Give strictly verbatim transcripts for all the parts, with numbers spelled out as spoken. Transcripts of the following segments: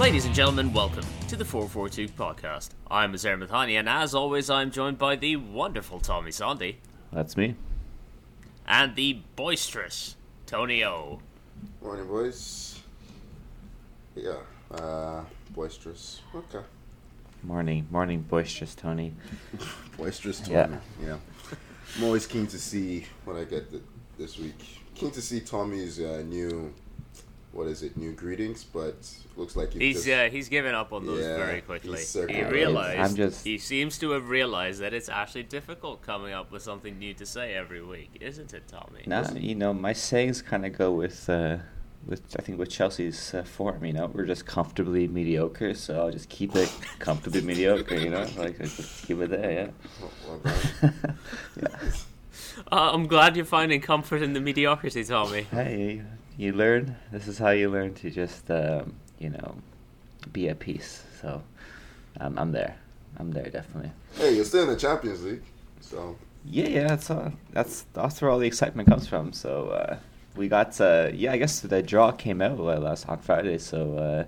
Ladies and gentlemen, welcome to the four forty-two podcast. I'm Azhar Mithani, and as always, I'm joined by the wonderful Tommy Sandy. That's me. And the boisterous Tony O. Morning, boys. Yeah, uh, boisterous. Okay. Morning, morning, boisterous Tony. boisterous Tony, yeah. yeah. I'm always keen to see what I get th- this week. Keen to see Tommy's uh, new... What is it? New greetings, but looks like he's yeah uh, he's given up on those yeah, very quickly. He realized I'm just... he seems to have realized that it's actually difficult coming up with something new to say every week, isn't it, Tommy? Nah, isn't... you know my sayings kind of go with uh, with I think with Chelsea's uh, form. You know, we're just comfortably mediocre, so I'll just keep it comfortably mediocre. You know, like, like just keep it there. Yeah. Well, well yeah. Uh, I'm glad you're finding comfort in the mediocrity, Tommy. Hey. You learn, this is how you learn to just, um, you know, be at peace. So, um, I'm there. I'm there, definitely. Hey, you're still in the Champions League, so... Yeah, yeah, that's all, that's, that's where all the excitement comes from. So, uh, we got, uh, yeah, I guess the draw came out uh, last on Friday, so, uh,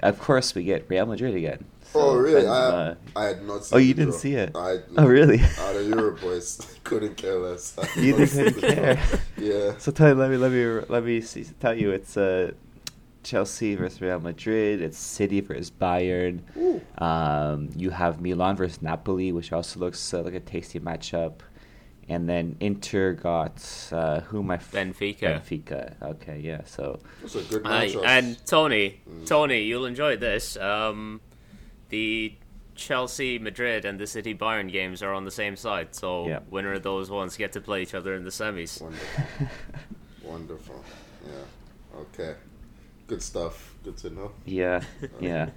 of course we get Real Madrid again. So oh, really? Then, I, uh, I had not seen it. Oh, you didn't draw. see it? I, oh, really? Out of Europe, boys. Couldn't care less. You didn't care? Yeah. So tell, let me let me, let me see, tell you, it's uh, Chelsea versus Real Madrid. It's City versus Bayern. Um, you have Milan versus Napoli, which also looks uh, like a tasty matchup. And then Inter got uh, who my f- Benfica. Benfica. Okay, yeah. So that's a good matchup. Uh, and Tony, mm. Tony, you'll enjoy this. Um, The Chelsea, Madrid, and the City Bayern games are on the same side, so yeah. Winner of those ones get to play each other in the semis. Wonderful. Wonderful. Yeah. Okay. Good stuff. Good to know. Yeah. yeah.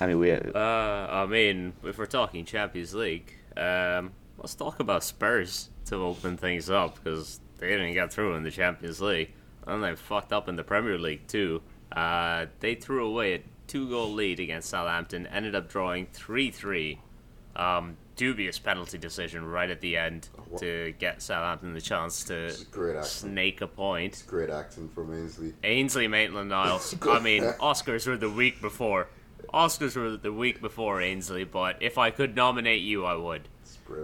I mean, we. Uh, I mean, if we're talking Champions League, um, let's talk about Spurs to open things up, because they didn't get through in the Champions League, and they fucked up in the Premier League too. Uh, they threw away it. two-goal lead against Southampton, ended up drawing three three. Um, dubious penalty decision right at the end to get Southampton the chance to snake a point. It's great acting from Ainsley. Ainsley Maitland-Niles. I mean, Oscars were the week before. Oscars were the week before, Ainsley, but if I could nominate you, I would.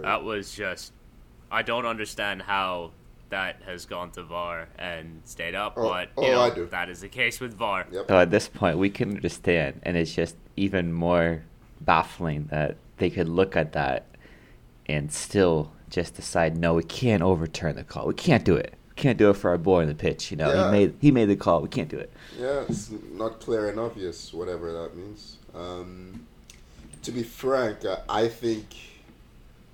That was just... I don't understand how... that has gone to V A R and stayed up, oh, but you oh, know, I do. That is the case with V A R. Yep. So at this point, we can understand, and it's just even more baffling that they could look at that and still just decide, no, we can't overturn the call. We can't do it. We can't do it for our boy on the pitch. You know, yeah. he made he made the call. We can't do it. Yeah, it's not clear and obvious, whatever that means. Um, to be frank, uh, I think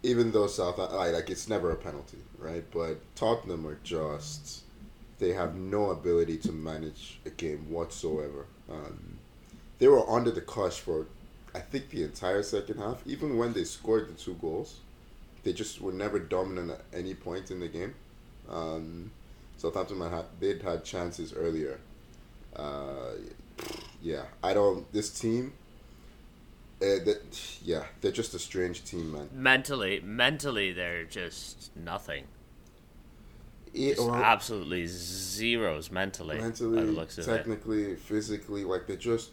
even though Southampton, like, it's never a penalty. Right, but Tottenham are just, they have no ability to manage a game whatsoever. Um, they were under the cosh for, I think, the entire second half. Even when they scored the two goals, they just were never dominant at any point in the game. Um, Southampton, had, they'd had chances earlier. Uh, yeah, I don't, this team... Uh, that, yeah, they're just a strange team, man. Mentally, mentally, they're just nothing. It, just well, absolutely zeros mentally. Mentally, by the looks of technically, it. physically, like they just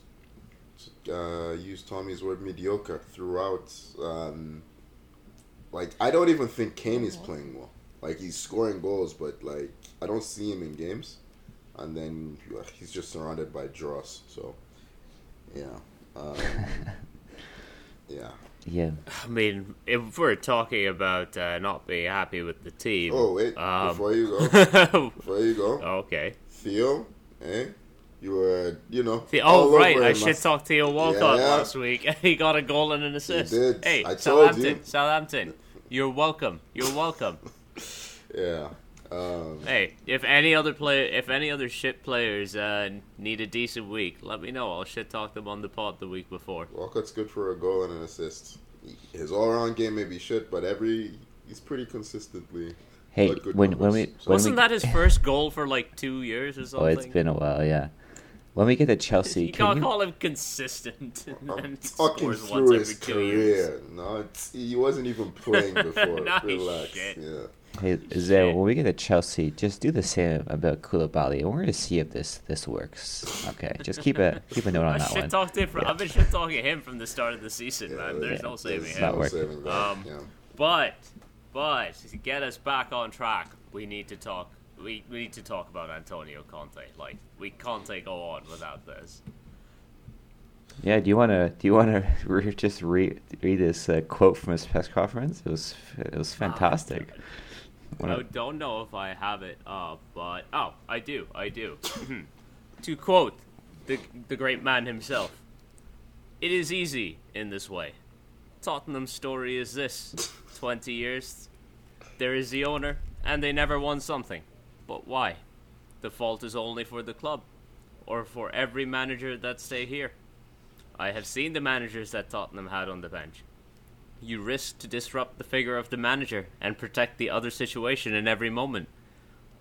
uh, use Tommy's word mediocre throughout. Um, like I don't even think Kane is playing well. Like he's scoring goals, but like I don't see him in games. And then he's just surrounded by draws. So, yeah. Um, Yeah. Yeah. I mean, if we're talking about uh, not being happy with the team. Oh wait! Um... Before you go, before you go. Okay. Theo, eh? You were, you know. The- oh right! I should last... talk to Theo Walcott yeah. last week. He got a goal and an assist. He did. Hey, I Southampton, told you. Southampton, you're welcome. You're welcome. yeah. Um... Hey, if any other player, if any other shit players uh, need a decent week, let me know. I'll shit talk them on the pod the week before. Walcott's good for a goal and an assist. His all-around game may be shit, but every he's pretty consistently. Hey, good when numbers. when we when wasn't we... that his first goal for like two years or something? Oh, it's been a while, yeah. When we get to Chelsea, you can can't you... call him consistent. I'm talking through his career. No, it's, he wasn't even playing before. Relax, shit. yeah. Hey, Zay, when we get to Chelsea, just do the same about Koulibaly, and we're going to see if this, this works. Okay, just keep a keep a note on I that one. Talk different. Yeah. I've been shit talking him from the start of the season, yeah, man. There's yeah, no saving it's him. Not working. Um, yeah. But but to get us back on track, we need to talk. We, we need to talk about Antonio Conte. Like, we can't go on without this. Yeah, do you want to do you want to re- just read read this uh, quote from his press conference? It was it was fantastic. Uh, When I I don't know if I have it up, but oh, I do, I do. To quote the the great man himself, "It is easy in this way. Tottenham's story is this: twenty years, there is the owner, and they never won something. But why? The fault is only for the club, or for every manager that stay here. I have seen the managers that Tottenham had on the bench. You risk to disrupt the figure of the manager and protect the other situation in every moment.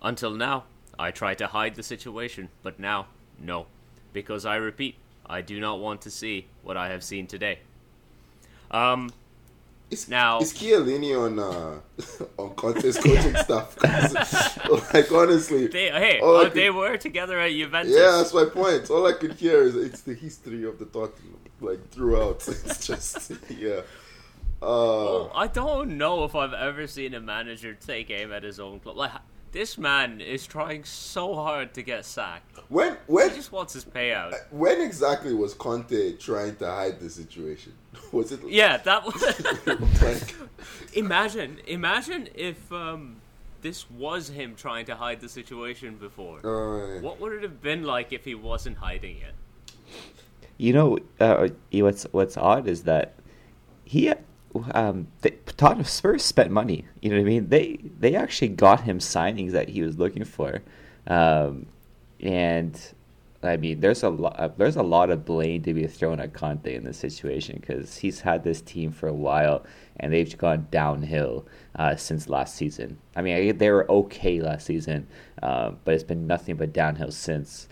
Until now, I try to hide the situation, but now, no. Because I repeat, I do not want to see what I have seen today." Um, is, now... Is Chiellini on, uh, on Conte's coaching stuff? Like, honestly... They, hey, uh, could, they were together at Juventus. Yeah, that's my point. All I could hear is it's the history of the Tottenham, like, throughout. It's just, yeah... Uh, well, I don't know if I've ever seen a manager take aim at his own club. Like, this man is trying so hard to get sacked. When, when he just wants his payout. When exactly was Conte trying to hide the situation? Was it? Yeah, that was. like... Imagine, imagine if um, this was him trying to hide the situation before. Uh, yeah. What would it have been like if he wasn't hiding it? You know, uh, what's what's odd is that he. Um, they, Tottenham Spurs spent money. You know what I mean? They they actually got him signings that he was looking for, um, and I mean, there's a lot there's a lot of blame to be thrown at Conte in this situation because he's had this team for a while and they've gone downhill uh, since last season. I mean, they were okay last season, uh, but it's been nothing but downhill since.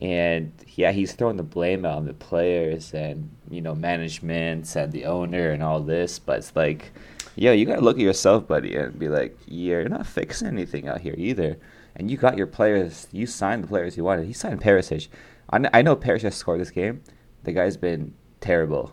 And yeah, he's throwing the blame out on the players and, you know, management and the owner and all this. But it's like, yo, you got to look at yourself, buddy, and be like, you're not fixing anything out here either. And you got your players, you signed the players you wanted. He signed Perisic. I know Perisic scored this game. The guy's been terrible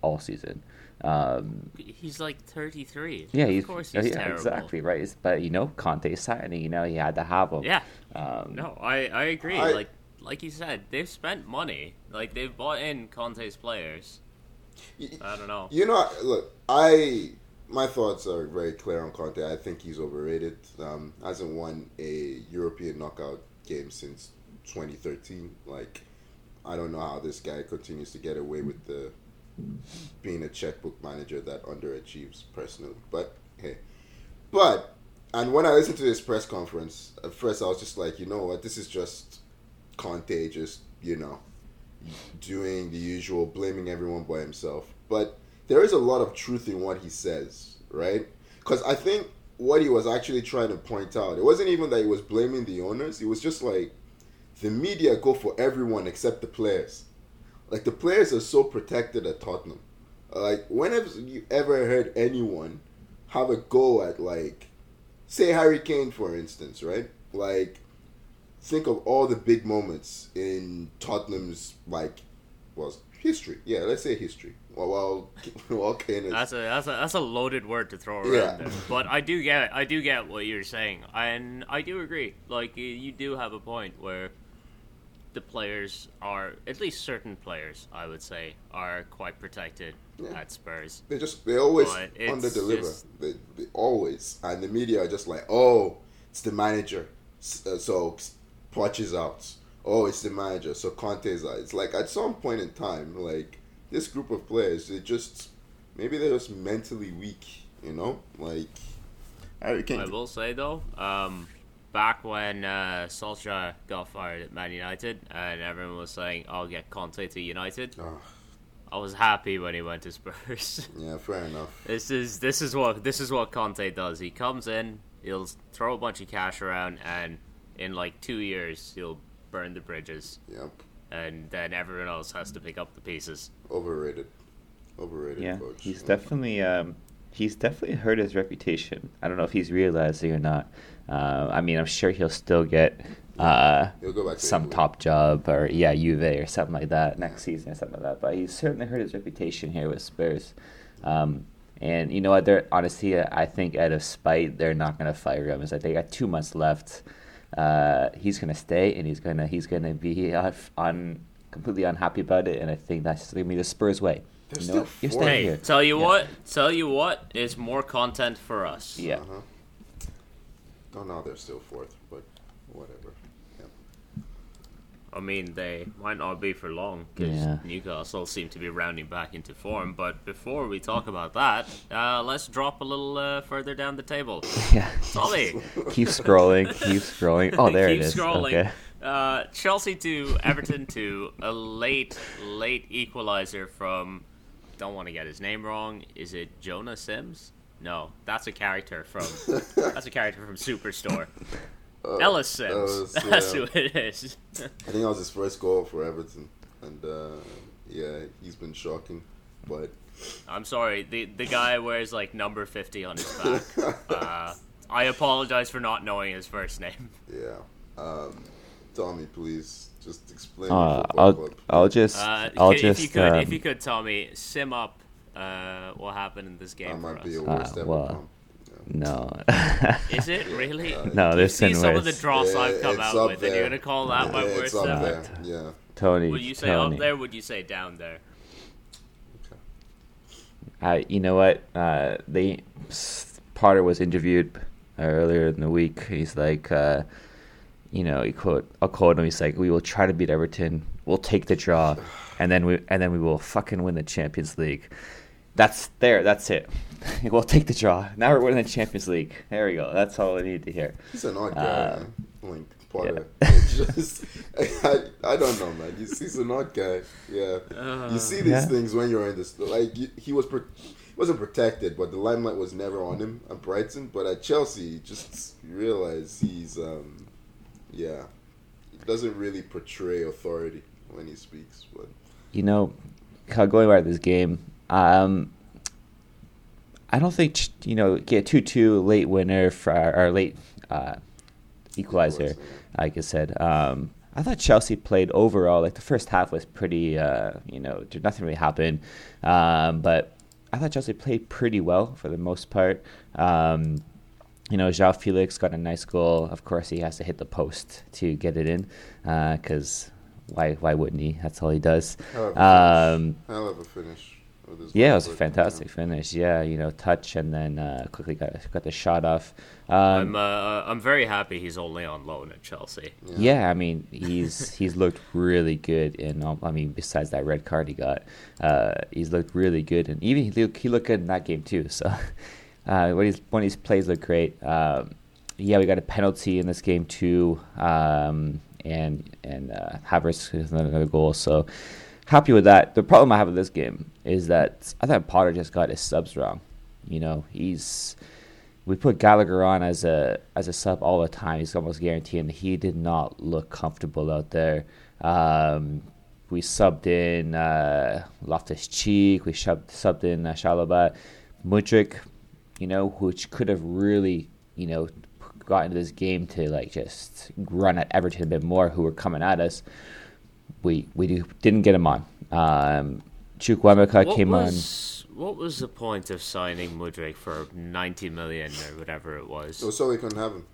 all season. Um, he's like thirty-three. Yeah, he's, of course he's yeah, terrible. Exactly right. It's, but, you know, Conte's signing, you know, he had to have him. Yeah. Um, no, I, I agree. I, like, Like you said, they've spent money. Like, they've bought in Conte's players. I don't know. You know, look, I my thoughts are very clear on Conte. I think he's overrated. Um, hasn't won a European knockout game since twenty thirteen. Like, I don't know how this guy continues to get away with the being a checkbook manager that underachieves personally. But, hey. But, and when I listened to this press conference, at first I was just like, you know what, this is just... Conte just, you know, doing the usual, blaming everyone by himself. But there is a lot of truth in what he says, right? Because I think what he was actually trying to point out, it wasn't even that he was blaming the owners. It was just like, the media go for everyone except the players. Like, the players are so protected at Tottenham. Like, whenever you ever heard anyone have a go at, like, say Harry Kane, for instance, right? Like, think of all the big moments in Tottenham's, like, well, history. Yeah, let's say history. Well, well, well Kane is... That's a, that's, a, that's a loaded word to throw around yeah. there. But I do get I do get what you're saying. And I do agree. Like, you do have a point where the players are, at least certain players, I would say, are quite protected yeah. at Spurs. They just, they always under-deliver. Just... They, they always. And the media are just like, oh, it's the manager. So... so Poch's out. Oh, it's the manager. So Conte's out. It's like at some point in time, like this group of players, they just maybe they're just mentally weak, you know. Like I, I will say though, um, back when uh, Solskjaer got fired at Man United and everyone was saying, "I'll get Conte to United," oh. I was happy when he went to Spurs. Yeah, fair enough. This is this is what this is what Conte does. He comes in, he'll throw a bunch of cash around and. In like two years, he'll burn the bridges. Yep. And then everyone else has to pick up the pieces. Overrated. Overrated yeah, coach. He's yeah. definitely um, he's definitely hurt his reputation. I don't know if he's realizing or not. Uh, I mean, I'm sure he'll still get uh, he'll go back to some England. Top job or, yeah, Juve or something like that next season or something like that. But he's certainly hurt his reputation here with Spurs. Um, and, you know what, they're honestly, I think out of spite, they're not going to fire him. It's like they got two months left. Uh, he's going to stay, and he's going to he's gonna be on completely unhappy about it. And I think that's going to be the Spurs way. You know, you're staying hey, here. Tell you yeah. what, tell you what is more content for us. Yeah. Uh-huh. Oh no, they're still fourth, but whatever. Yep. I mean, they might not be for long because yeah. Newcastle seem to be rounding back into form. But before we talk about that, uh, let's drop a little uh, further down the table. Yeah. Tommy, keep scrolling, keep scrolling. Oh, there keep it is. Keep scrolling. Okay. Uh, Chelsea two, Everton two, a late, late equalizer from. Don't want to get his name wrong. Is it Jonah Sims? No, that's a character from that's a character from Superstore. Uh, Ellis Sims. Ellis, yeah. That's who it is. I think that was his first goal for Everton, and uh, yeah, he's been shocking. But I'm sorry, the the guy wears like number fifty on his back. uh, I apologize for not knowing his first name. Yeah, um, Tommy, please. Just explain. Uh, I'll, I'll just. Uh, I'll if just. You could, um, if you could, Tommy, sim up uh, what happened in this game for us. Uh, well, no. Is it yeah, really? Uh, no, there's some worse. Some of the dross yeah, I've come out with, there. And you're gonna call that yeah, my worst up ever. There. Yeah. Tony. Would you say Tony. Up there? Would you say down there? Okay. Uh, you know what? Uh, they Potter was interviewed earlier in the week. He's like. Uh, You know, he quote, I'll quote him. He's like, "We will try to beat Everton. We'll take the draw, and then we and then we will fucking win the Champions League." That's there. That's it. We'll take the draw. Now we're winning the Champions League. There we go. That's all I need to hear. He's an odd uh, guy, man. Like Potter. Yeah. Just, I, I don't know, man. He's, he's an odd guy. Yeah. Uh, you see these yeah. things when you're in this. Like you, he was. Pre- wasn't protected, but the limelight was never on him at Brighton. But at Chelsea, just realize he's. Um, Yeah, he doesn't really portray authority when he speaks. But you know, going back to this game, um, I don't think you know get two two late winner for our, our late uh, equalizer. Course, yeah. Like I said, um, I thought Chelsea played overall. Like the first half was pretty. Uh, you know, nothing really happened, um, but I thought Chelsea played pretty well for the most part. Um, You know, João Felix got a nice goal. Of course, he has to hit the post to get it in, because uh, why why wouldn't he? That's all he does. I um, love a finish. finish. Yeah, it was a fantastic finish. Yeah, you know, touch and then uh, quickly got got the shot off. Um, I'm uh, I'm very happy he's only on loan at Chelsea. Yeah, yeah I mean, he's he's looked really good. And I mean, besides that red card he got, uh, he's looked really good. And even he looked, he looked good in that game too, so... Uh, when, he's, when his plays look great. Um, yeah, we got a penalty in this game too, um, and and uh, Havertz with another goal. So happy with that. The problem I have with this game is that I thought Potter just got his subs wrong. You know, he's we put Gallagher on as a as a sub all the time. He's almost guaranteeing that he did not look comfortable out there. Um, we subbed in uh, Loftus-Cheek. We shoved, subbed in uh, Shalaba, Mudryk. You know, which could have really, you know, got into this game to like just run at Everton a bit more, who were coming at us. We we do, didn't get him on. Um, Chukwuemeka came was, on. What was the point of signing Mudryk for ninety million or whatever it was? It was so we couldn't have him.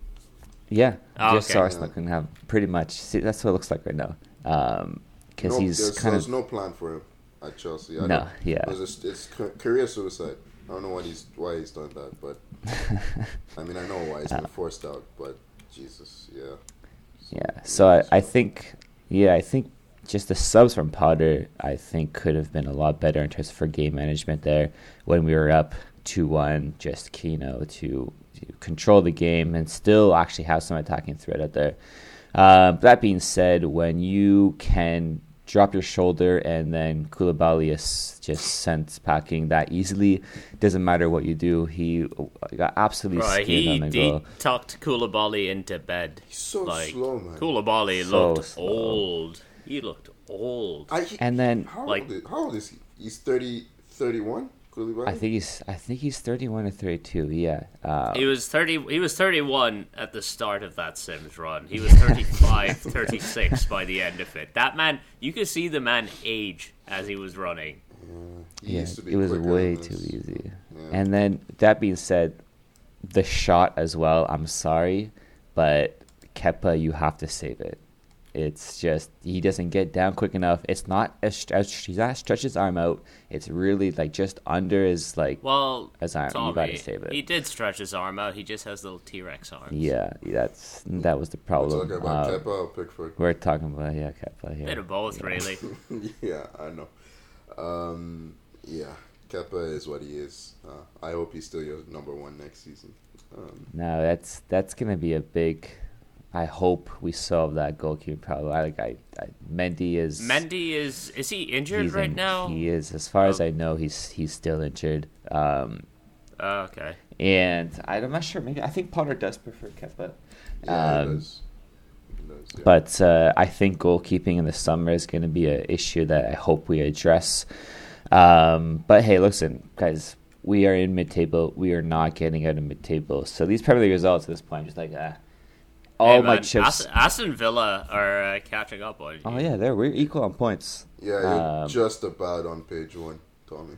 Yeah, oh, just okay. so Arsenal yeah. couldn't have him. Pretty much. See, that's what it looks like right now. Um, because no, he's there's, kind there's of no plan for him at Chelsea. I no, yeah, a, it's career suicide. I don't know why he's why he's done that, but I mean I know why he's been forced out, but Jesus, yeah, so, yeah. So I, I think, yeah, I think just the subs from Potter I think could have been a lot better in terms of for game management there when we were up two one, just Kino to, to control the game and still actually have some attacking threat out there. Uh, that being said, when you can drop your shoulder, and then Koulibaly is just sent packing that easily. Doesn't matter what you do. He got absolutely right, skinned on the goal. He tucked Koulibaly into bed. He's so like, slow, man. Koulibaly so looked slow. old. He looked old. I, he, and then... How old, like, how old is he? He's thirty, thirty-one? Koulibaly? I think he's I think he's thirty-one or thirty-two. Yeah. Um, he was thirty. He was thirty-one at the start of that Sims run. He was thirty-five, thirty-six by the end of it. That man, you could see the man age as he was running. Yeah, he yeah used to be it was way too easy. Yeah. And then that being said, the shot as well. I'm sorry, but Kepa, you have to save it. It's just he doesn't get down quick enough. It's not as stretch, he's not stretch his arm out. It's really like just under his like well, his arm. Tommy, you gotta save it. He did stretch his arm out. He just has little T-Rex arms. Yeah, that's that was the problem. We're talking about uh, Kepa or Pickford. We're talking about yeah Kepa. Yeah. Bit of both, yeah. Really. Yeah, I know. Um, yeah, Kepa is what he is. Uh, I hope he's still your number one next season. Um, no, that's that's gonna be a big. I hope we solve that goalkeeping problem. I, like I, I, Mendy is. Mendy is. Is he injured in, right now? He is. As far oh. as I know, he's he's still injured. Um, uh, okay. And I'm not sure. Maybe I think Potter does prefer Kepa. Yeah, um, he does. He does yeah. But uh, I think goalkeeping in the summer is going to be an issue that I hope we address. Um, but hey, listen, guys, we are in mid-table. We are not getting out of mid-table. So these Premier League results at this point, I'm just like ah. All hey, my chips. Aston Villa are uh, catching up on you. Oh, yeah, they're, we're equal on points. Yeah, you're um, just about on page one, Tommy.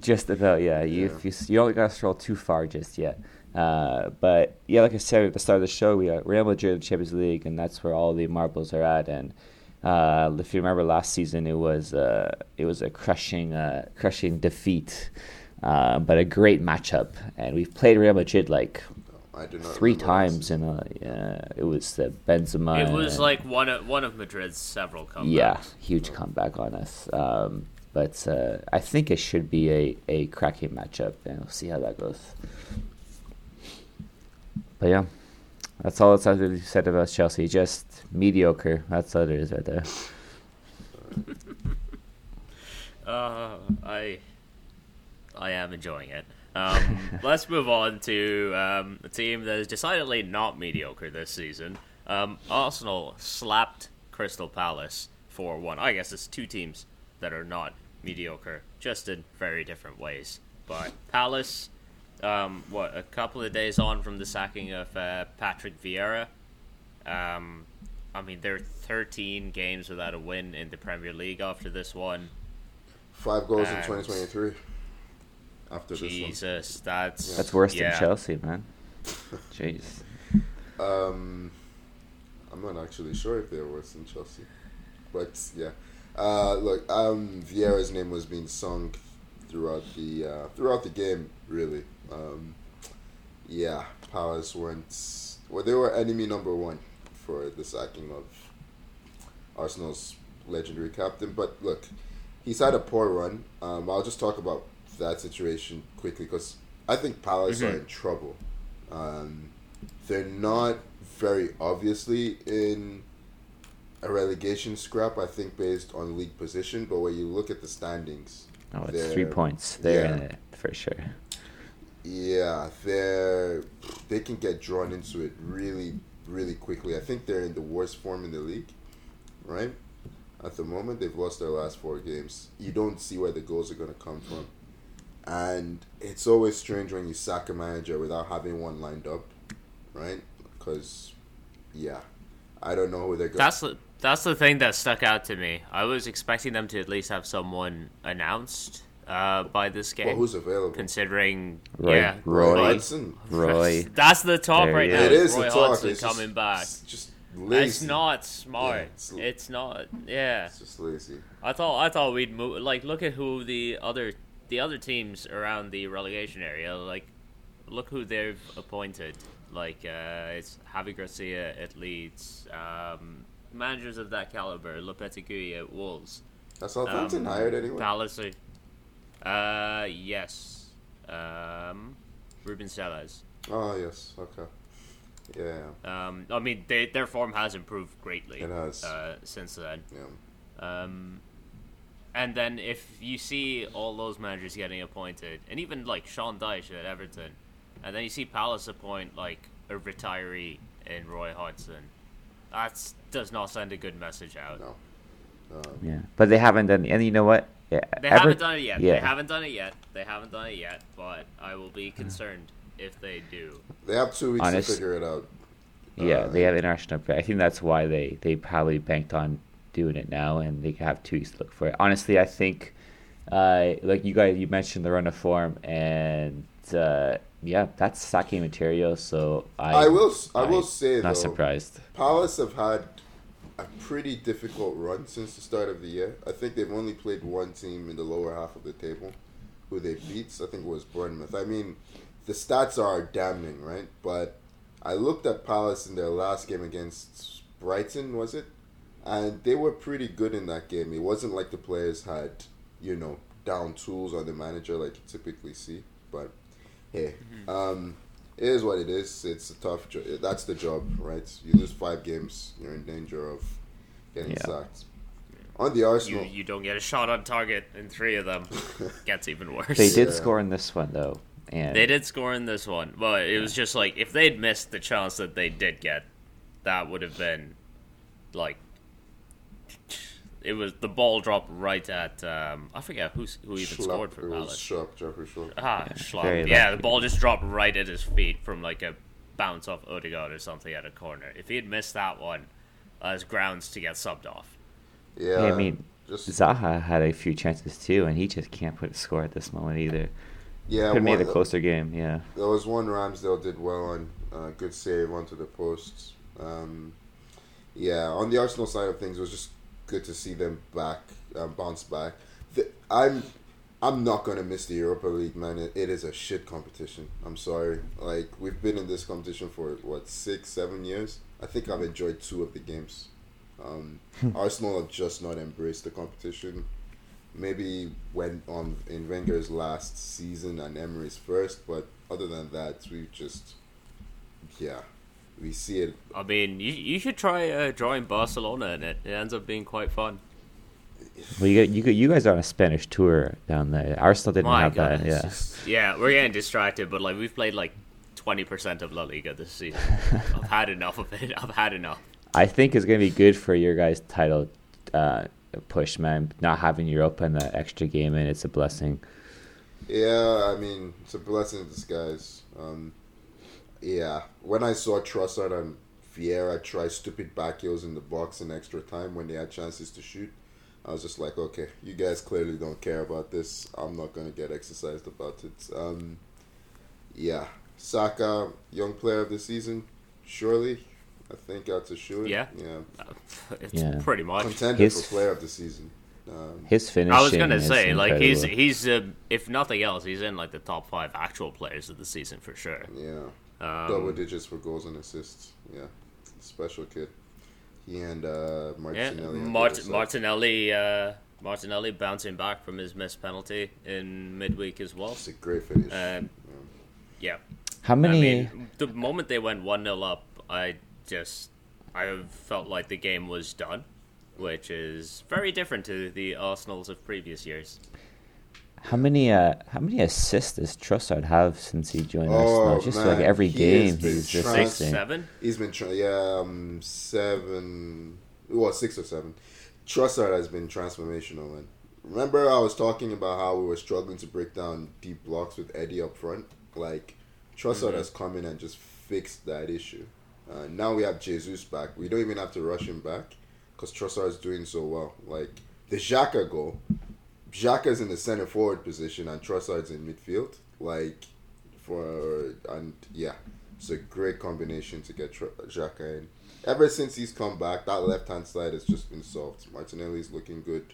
Just about, yeah. You yeah. You, you only got to stroll too far just yet. Uh, but, yeah, like I said at the start of the show, we got Real Madrid in the Champions League, and that's where all the marbles are at. And uh, if you remember last season, it was, uh, it was a crushing, uh, crushing defeat, uh, but a great matchup. And we've played Real Madrid like... I do not Three times in a yeah, it was the Benzema. It was like one of one of Madrid's several comebacks. Yeah, huge oh. comeback on us. Um, but uh, I think it should be a, a cracking matchup, and we'll see how that goes. But yeah, that's all that's really said about Chelsea. Just mediocre. That's all there is right there. uh, I I am enjoying it. Um, let's move on to um, a team that is decidedly not mediocre this season. Um, Arsenal slapped Crystal Palace four one. I guess it's two teams that are not mediocre, just in very different ways. But Palace, um, what, a couple of days on from the sacking of uh, Patrick Vieira. Um, I mean, they're thirteen games without a win in the Premier League after this one. Five goals and in twenty twenty-three. After Jesus, this one. that's... Yeah. That's worse yeah. than Chelsea, man. Jeez. Um, I'm not actually sure if they're worse than Chelsea. But, yeah. Uh, look, um, Vieira's name was being sung throughout the uh, throughout the game, really. Um, yeah, Palace weren't... Well, they were enemy number one for the sacking of Arsenal's legendary captain. But, look, he's had a poor run. Um, I'll just talk about that situation quickly because I think Palace mm-hmm. are in trouble. Um, they're not very obviously in a relegation scrap, I think, based on league position, but when you look at the standings... Oh, it's three points. They're yeah, in it, for sure. Yeah, they're, they can get drawn into it really, really quickly. I think they're in the worst form in the league, right? At the moment, they've lost their last four games. You don't see where the goals are going to come from. And it's always strange when you sack a manager without having one lined up, right? Because, yeah, I don't know who they're going to... That's the, that's the thing that stuck out to me. I was expecting them to at least have someone announced uh, by this game. Well, who's available? Considering, Roy, yeah. Roy. Roy. Hodgson. Roy. That's the talk there right now. It is Roy the talk. Hodgson it's coming just, back. It's just lazy. It's not smart. Yeah, it's, l- it's not... Yeah. It's just lazy. I thought, I thought we'd move... Like, look at who the other... The other teams around the relegation area, like, look who they've appointed. Like, uh, it's Javi Garcia at Leeds, um, managers of that caliber, Lopetegui at Wolves. That's Southampton um, hired anyway. Palace, uh, yes, um, Ruben Selles. Oh yes, okay, yeah. Um, I mean, they, their form has improved greatly. It has uh, since then. Yeah. Um. And then if you see all those managers getting appointed, and even, like, Sean Dyche at Everton, and then you see Palace appoint, like, a retiree in Roy Hodgson, that does not send a good message out. No. Um, yeah, but they haven't done... And you know what? Yeah, they Ever- haven't done it yet. Yeah. They haven't done it yet. They haven't done it yet, but I will be concerned if they do. They have two weeks Honest, to figure it out. Yeah, uh, they have international break. I think that's why they, they probably banked on doing it now, and they have two weeks to look for it. Honestly, I think, uh, like you guys, you mentioned the run of form, and uh, yeah, that's sacking material. So I, I will, I will I'm say not though, surprised. Palace have had a pretty difficult run since the start of the year. I think they've only played one team in the lower half of the table, who they beat. So I think it was Bournemouth. I mean, the stats are damning, right? But I looked at Palace in their last game against Brighton, was it? And they were pretty good in that game. It wasn't like the players had, you know, down tools on the manager like you typically see. But hey, mm-hmm. um, it is what it is. It's a tough job. That's the job, right? You lose five games, you're in danger of getting yeah. sacked. On the Arsenal, you, you don't get a shot on target in three of them. Gets even worse. They did yeah. score in this one, though. And they did score in this one. Well, it was just like, if they'd missed the chance that they did get, that would have been, like, it was the ball dropped right at, um, I forget who, who even Schlupp, scored for Palace. It was Schlupp, Jeffrey Schlupp. Ah, yeah, Schlupp. Yeah, the ball just dropped right at his feet from, like, a bounce off Odegaard or something at a corner. If he had missed that one, uh, his grounds to get subbed off. Yeah, yeah I mean, just... Zaha had a few chances, too, and he just can't put a score at this moment either. Yeah, could have made a closer game, yeah. There was one Ramsdale did well on, uh, good save onto the posts. Um, yeah, on the Arsenal side of things, it was just good to see them back, uh, bounce back. The, I'm I'm not going to miss the Europa League, man. It, it is a shit competition. I'm sorry. Like, we've been in this competition for, what, six, seven years? I think I've enjoyed two of the games. Um, Arsenal have just not embraced the competition. Maybe when on in Wenger's last season and Emery's first, but other than that, we just yeah, we see it. I mean, you you should try uh, drawing Barcelona in it. It ends up being quite fun. Well, you got, you got, you guys are on a Spanish tour down there. Arsenal didn't My have God, that. Yeah, just, yeah, we're getting distracted, but like we've played like twenty percent of La Liga this season. I've had enough of it. I've had enough. I think it's gonna be good for your guys' title. Uh, push, man. Not having Europa in that extra game, and it's a blessing. Yeah, I mean, it's a blessing in disguise. Um, yeah. When I saw Trossard and Vieira try stupid back heels in the box in extra time when they had chances to shoot, I was just like, okay, you guys clearly don't care about this. I'm not going to get exercised about it. Um, yeah. Saka, young player of the season, surely. I think that's a shoot. Yeah. Yeah. It's yeah. pretty much. Contender his, for player of the season. Um, his finishing I was going to say, like, incredible. he's, he's uh, if nothing else, he's in, like, the top five actual players of the season for sure. Yeah. Um, Double digits for goals and assists. Yeah. Special kid. He and uh, Martinelli. Yeah. Mart- Martinelli, uh, Martinelli bouncing back from his missed penalty in midweek as well. It's a great finish. Um, yeah. yeah. How many? I mean, the moment they went one nil up, I... just I felt like the game was done, which is very different to the Arsenals of previous years. How many uh, how many assists does Trossard have since he joined oh, Arsenal? Just man. like every he game, he's just trans- six, seven. He's been tra- yeah, um, seven, well, six or seven. Trossard has been transformational. And remember, I was talking about how we were struggling to break down deep blocks with Eddie up front. Like Trossard mm-hmm. has come in and just fixed that issue. Uh, now we have Jesus back. We don't even have to rush him back because Trossard is doing so well. Like, the Xhaka goal, Xhaka's in the center forward position and Trossard's in midfield. Like, for, and yeah, it's a great combination to get Xhaka in. Ever since he's come back, that left-hand side has just been solved. Martinelli's looking good.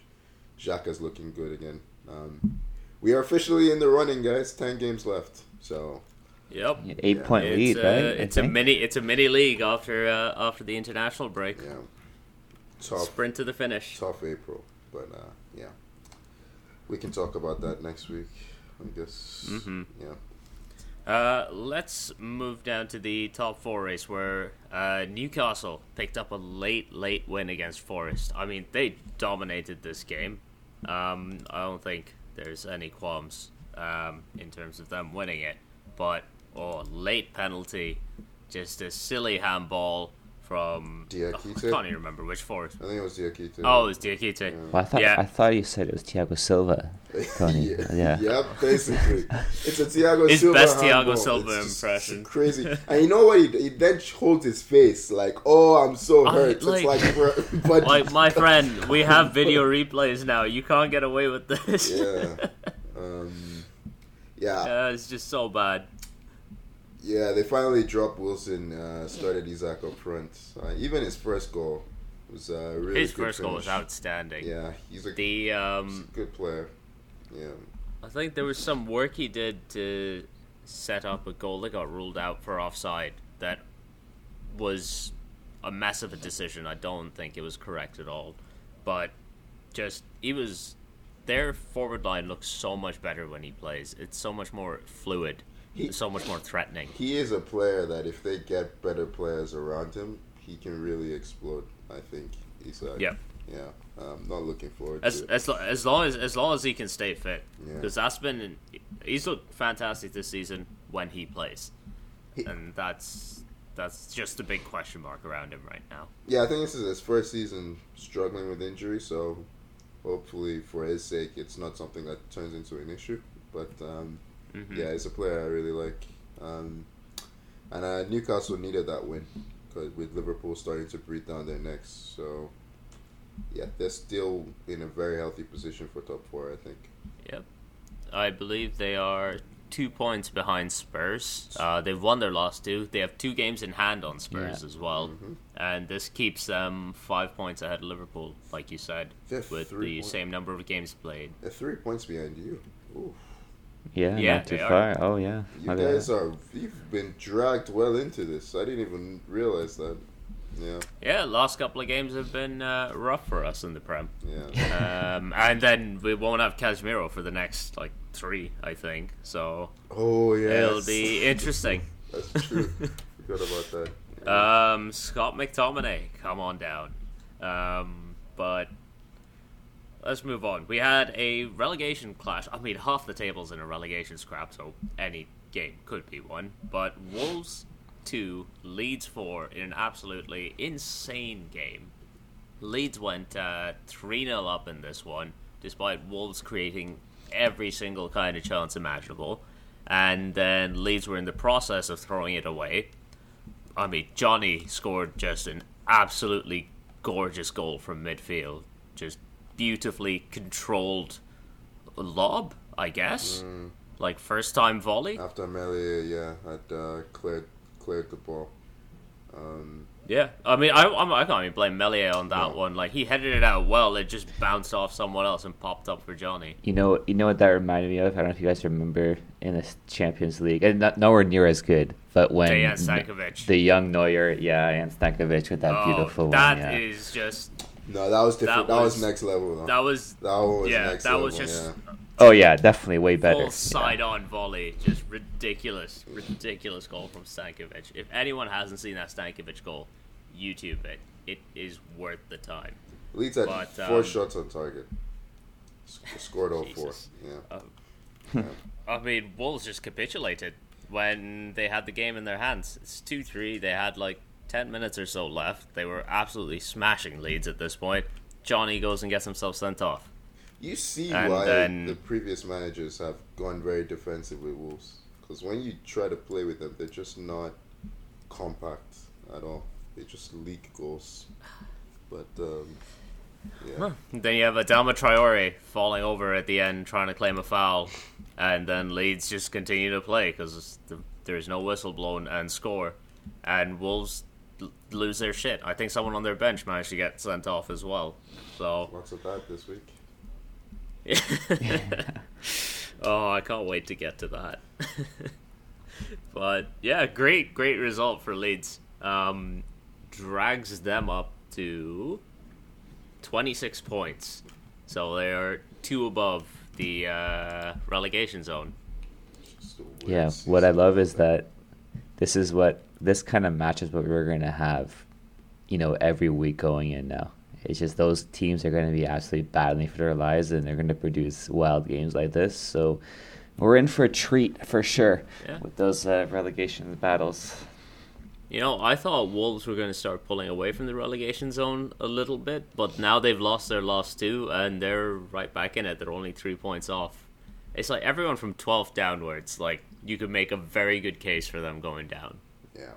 Xhaka's looking good again. Um, we are officially in the running, guys. Ten games left, so... Yep, eight yeah. point it's lead. A, right? It's a mini. It's a mini league after uh, after the international break. Yeah, tough, sprint to the finish. Tough April, but uh, yeah, we can talk about that next week, I guess. Mm-hmm. Yeah. Uh, let's move down to the top four race where uh, Newcastle picked up a late, late win against Forest. I mean, they dominated this game. Um, I don't think there's any qualms um, in terms of them winning it, but. Oh, late penalty, just a silly handball from Diakite. Oh, I can't even remember which forest. I think it was Diakite. Oh, it was Diakite. Yeah. Well, I thought yeah. I thought you said it was Thiago Silva. Tony. yeah. yeah, yeah, basically, it's a Thiago his Silva. His best handball. Thiago Silva it's impression. Crazy, and you know what? He, he then holds his face like, "Oh, I'm so hurt." I, like, it's like, but like my friend, we have video replays now. You can't get away with this. yeah. Um, yeah. Yeah, it's just so bad. Yeah, they finally dropped Wilson, uh, started Isak up front. Uh, even his first goal was uh, really his good first finish. Goal was outstanding. Yeah, he's a, the, um, he's a good player. Yeah, I think there was some work he did to set up a goal that got ruled out for offside. That was a mess of a decision. I don't think it was correct at all. But just he was their forward line looks so much better when he plays. It's so much more fluid. He, so much more threatening. He is a player that if they get better players around him, he can really explode. I think Isak. Yeah, yeah. I'm not looking forward as, to it. As as long as as long as he can stay fit, because yeah. that's been he's looked fantastic this season when he plays, he, and that's that's just a big question mark around him right now. Yeah, I think this is his first season struggling with injury, so hopefully for his sake, it's not something that turns into an issue. But. Um, Mm-hmm. Yeah, he's a player I really like, um, and uh, Newcastle needed that win because with Liverpool starting to breathe down their necks, so yeah, they're still in a very healthy position for top four, I think. Yep, I believe they are two points behind Spurs. Uh, they've won their last two. They have two games in hand on Spurs yeah. as well, mm-hmm. and this keeps them five points ahead of Liverpool, like you said, they're with the points. Same number of games played. They're three points behind you. Ooh. Yeah, yeah, not too far. Are. Oh, yeah. You okay. guys are, you've been dragged well into this. I didn't even realize that. Yeah. Yeah, last couple of games have been uh, rough for us in the Prem. Yeah. Um, and then we won't have Casemiro for the next, like, three, I think. So. Oh, yeah. It'll be interesting. That's true. Forgot about that. Yeah. Um, Scott McTominay, come on down. Um, but. Let's move on. We had a relegation clash. I mean, half the table's in a relegation scrap, so any game could be one. But Wolves two, Leeds four in an absolutely insane game. Leeds went uh, three nil up in this one, despite Wolves creating every single kind of chance imaginable. And then Leeds were in the process of throwing it away. I mean, Johnny scored just an absolutely gorgeous goal from midfield. Just beautifully controlled lob, I guess. Mm. Like first time volley. After Melia, yeah, had uh, cleared cleared the ball. Um, yeah, I mean, I I'm, I can't even blame Melia on that no. one. Like he headed it out well, it just bounced off someone else and popped up for Johnny. You know, you know what that reminded me of? I don't know if you guys remember in the Champions League, and not, nowhere near as good, but when yeah, Stanković. the young Neuer, yeah, and Stanković with that oh, beautiful that one. That yeah. is just. No, that was different. That, that was, was next level. Though. That was that was yeah. Next that level, was just. Yeah. Oh yeah, definitely way better. Full side-on yeah. volley, just ridiculous, ridiculous goal from Stanković. If anyone hasn't seen that Stanković goal, YouTube it. It is worth the time. Leeds had but, four um, shots on target. Scored all four. Yeah. Um, I mean, Wolves just capitulated when they had the game in their hands. It's two three. They had like. ten minutes or so left. They were absolutely smashing Leeds at this point. Johnny goes and gets himself sent off. You see and why then, the previous managers have gone very defensive with Wolves. Because when you try to play with them, they're just not compact at all. They just leak goals. But, um... yeah. Huh. Then you have Adama Traore falling over at the end, trying to claim a foul. And then Leeds just continue to play because the, there's no whistle blown and score. And Wolves lose their shit. I think someone on their bench managed to get sent off as well. So lots of that this week. Oh, I can't wait to get to that. But yeah, great, great result for Leeds. Um, drags them up to twenty-six points, so they are two above the uh, relegation zone. Yeah, what I love is that this is what. This kind of matches what we're going to have, you know, every week going in now. It's just those teams are going to be absolutely battling for their lives, and they're going to produce wild games like this. So we're in for a treat for sure yeah. with those uh, relegation battles. You know, I thought Wolves were going to start pulling away from the relegation zone a little bit, but now they've lost their last two, and they're right back in it. They're only three points off. It's like everyone from twelfth downwards, like, you could make a very good case for them going down. Yeah.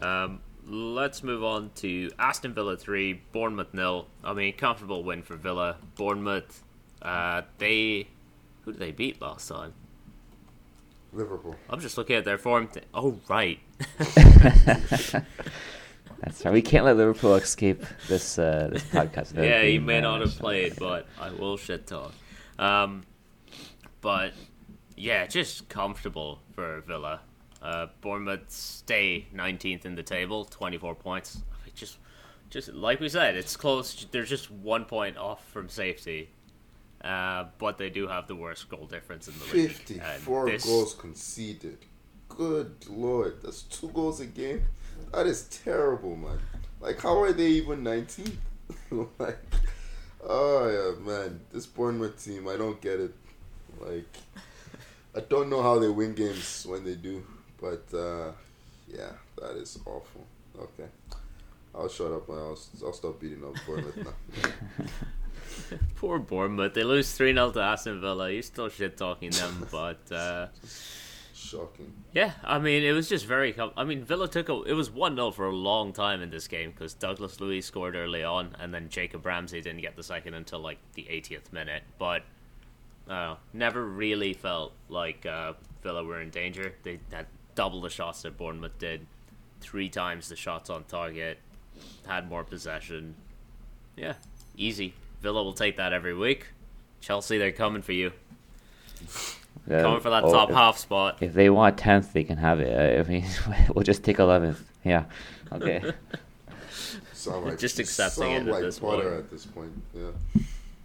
Um, let's move on to Aston Villa three, Bournemouth nil. I mean, comfortable win for Villa. Bournemouth, uh, they... Who did they beat last time? Liverpool. I'm just looking at their form. Th- oh, right. That's right. We can't let Liverpool escape this uh, this podcast. Yeah, he may not have played, but I will shit talk. Um, but, yeah, just comfortable for Villa. Uh, Bournemouth stay nineteenth in the table, twenty-four points. Just, just like we said, it's close. They're just one point off from safety. Uh, but they do have the worst goal difference in the league. fifty-four this... goals conceded. Good lord, that's two goals a game. That is terrible, man. Like, how are they even nineteenth? Like, oh yeah, man, this Bournemouth team, I don't get it. Like, I don't know how they win games when they do, but uh, yeah, that is awful. Okay, I'll shut up. I'll I'll stop beating up Bournemouth now. Poor Bournemouth. They lose three nil to Aston Villa. You're still shit-talking them, but... Uh, shocking. Yeah, I mean, it was just very... Com- I mean, Villa took a... It was one nil for a long time in this game because Douglas Luiz scored early on and then Jacob Ramsey didn't get the second until, like, the eightieth minute. But, uh, never really felt like uh, Villa were in danger. They had double the shots that Bournemouth did. Three times the shots on target. Had more possession. Yeah, easy. Villa will take that every week. Chelsea, they're coming for you. Yeah, coming for that top if, half spot. If they want tenth, they can have it. I mean, we'll just take eleventh. Yeah. Okay. Sound like, just accepting it at, like this Potter point. at this point. Yeah.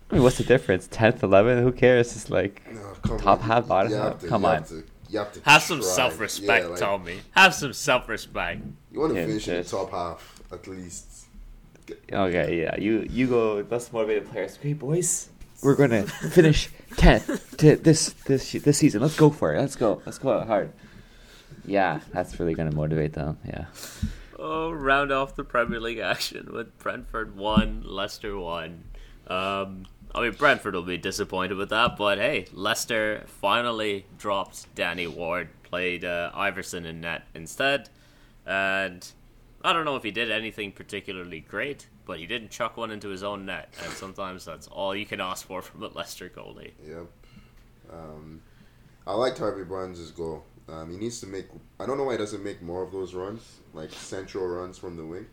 I mean, what's the difference? tenth, eleventh? Who cares? It's like no, top on. half, bottom half. To, come on. Have, to, have, to have some self-respect, yeah, like, Tommy. Have some self-respect. You want to yeah, finish in the top half, at least. Okay, yeah, you you go. That's motivated players. Hey, boys, we're gonna finish tenth to this this this season. Let's go for it. Let's go. Let's go out hard. Yeah, that's really gonna motivate them. Yeah. Oh, round off the Premier League action with Brentford one, Leicester one. Um, I mean, Brentford will be disappointed with that, but hey, Leicester finally dropped Danny Ward, played uh, Iverson in net instead, and. I don't know if he did anything particularly great, but he didn't chuck one into his own net, and sometimes that's all you can ask for from a Leicester goalie. Yep. Um, I liked Harvey Barnes' goal. Um, he needs to make... I don't know why he doesn't make more of those runs, like central runs from the wing.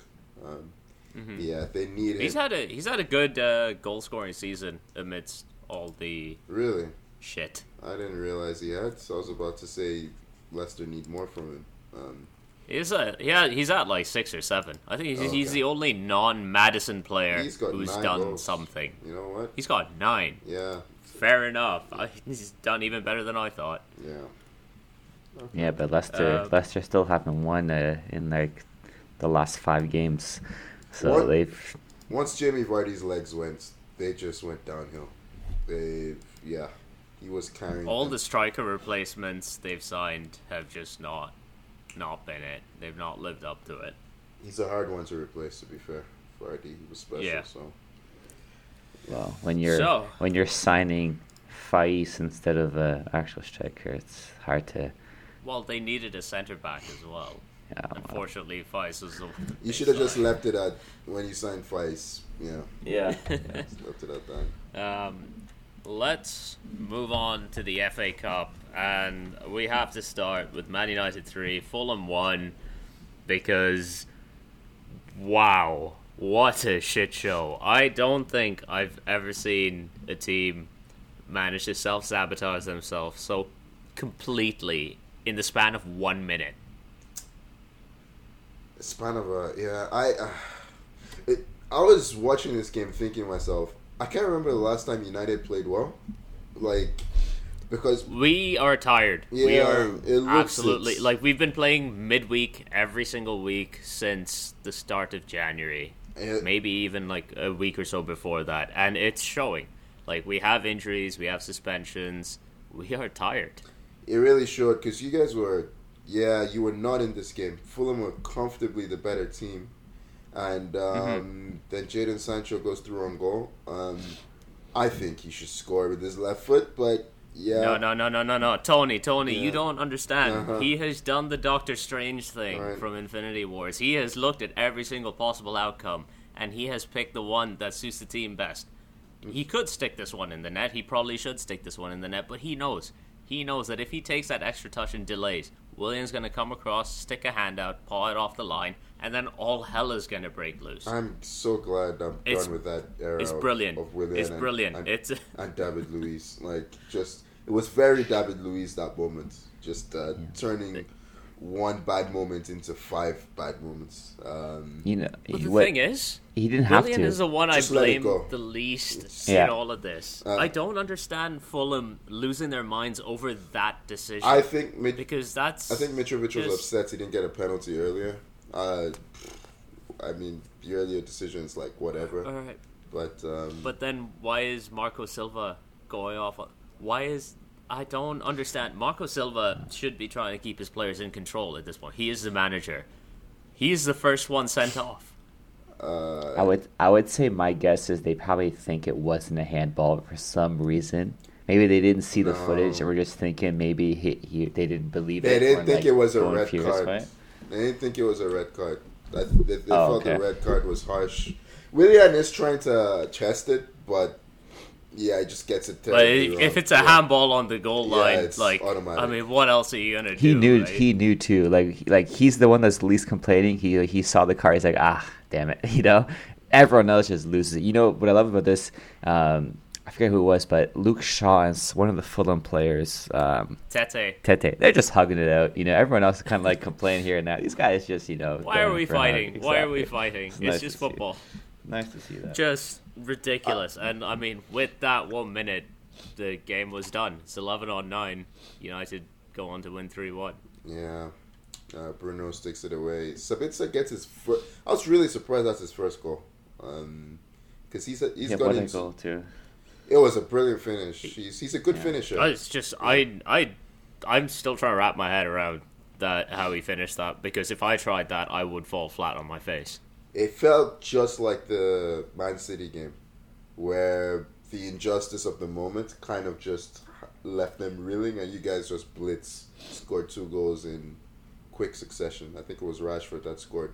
Um, mm-hmm. Yeah, they need it. He's had a he's had a good uh, goal-scoring season amidst all the... Really? Shit. I didn't realize he had, so I was about to say Leicester need more from him. Um He's a, yeah, he's at like six or seven. I think he's, okay. he's the only non-Madison player who's done goals. something. You know what? He's got nine. Yeah. Fair enough. I, he's done even better than I thought. Yeah. Okay. Yeah, but Leicester, uh, Leicester still haven't won uh, in like the last five games. So one, they've. Once Jamie Vardy's legs went, they just went downhill. They, yeah, he was carrying. All them. The striker replacements they've signed have just not. Not been it. They've not lived up to it. He's a hard one to replace. To be fair, Vardy he was special. Yeah. So, yeah. Well, when you're so, when you're signing Faiz instead of an actual striker, it's hard to. Well, they needed a centre back as well. Yeah. Well. Unfortunately, Faiz was the one. That you should have just left it at when you signed Faiz. You know. Yeah. Yeah. Just left it at that. Um, let's move on to the F A Cup. And we have to start with Man United three, Fulham one, because, wow, what a shit show. I don't think I've ever seen a team manage to self-sabotage themselves so completely in the span of one minute. The span of a, yeah, I, uh, it, I was watching this game thinking to myself, I can't remember the last time United played well. Like... Because we are tired. Yeah, we are absolutely it's... like we've been playing midweek every single week since the start of January, it... maybe even like a week or so before that, and it's showing. Like we have injuries, we have suspensions, we are tired. It really showed because you guys were yeah, you were not in this game. Fulham were comfortably the better team. And um, mm-hmm. then Jadon Sancho goes through on goal. Um, I think he should score with his left foot, but yeah. No, no, no, no, no, no. Tony, Tony, yeah. you don't understand. Uh-huh. He has done the Doctor Strange thing right. from Infinity Wars. He has looked at every single possible outcome, and he has picked the one that suits the team best. Mm-hmm. He could stick this one in the net. He probably should stick this one in the net, but he knows. He knows that if he takes that extra touch and delays, William's going to come across, stick a hand out, paw it off the line, and then all hell is going to break loose. I'm so glad I'm it's, done with that era it's brilliant. Of, of William it's and, brilliant. And, it's and David Luiz. Like, just, it was very David Luiz that moment. Just uh, yeah. turning one bad moment into five bad moments. Um, you know, but the what, thing is, he didn't have William to. Is the one just I blame the least yeah. in all of this. Uh, I don't understand Fulham losing their minds over that decision. I think Mit- because that's I think Mitrovic was upset he didn't get a penalty earlier. Uh, I mean, the earlier decisions, like, whatever. All right. But um, but then why is Marco Silva going off? Why is... I don't understand. Marco Silva should be trying to keep his players in control at this point. He is the manager. He is the first one sent off. Uh, I would I would say my guess is they probably think it wasn't a handball for some reason. Maybe they didn't see the no. footage and were just thinking maybe he, he they didn't believe they it. They didn't think like it was a red card. Way. They didn't think it was a red card. They, they, they oh, felt okay. the red card was harsh. Willian is trying to chest it, but yeah, it just gets it. But if it's a yeah. handball on the goal line, yeah, it's like automatic. I mean, what else are you gonna do? He knew. Right? He knew too. Like, like he's the one that's least complaining. He he saw the card. He's like, ah, damn it. You know, everyone else just loses it. You know what I love about this? Um, I forget who it was, but Luke Shaw and one of the Fulham players, um, Tete, Tete, they're just hugging it out. You know, everyone else is kind of like complaining here and that. These guys just, you know, why are we fighting? Exactly. Why are we fighting? It's, it's nice just football. Nice to see that. Just ridiculous. Uh, and, I mean, with that one minute, the game was done. It's eleven on nine. United go on to win three one. Yeah. Uh, Bruno sticks it away. Sabitzer gets his first... I was really surprised that's his first goal. Because um, he's, a, he's yeah, got his... goal, too. It was a brilliant finish. He's, he's a good yeah. finisher. It's just... Yeah. I, I, I'm still trying to wrap my head around that how he finished that. Because if I tried that, I would fall flat on my face. It felt just like the Man City game, where the injustice of the moment kind of just left them reeling, and you guys just blitz, scored two goals in quick succession. I think it was Rashford that scored.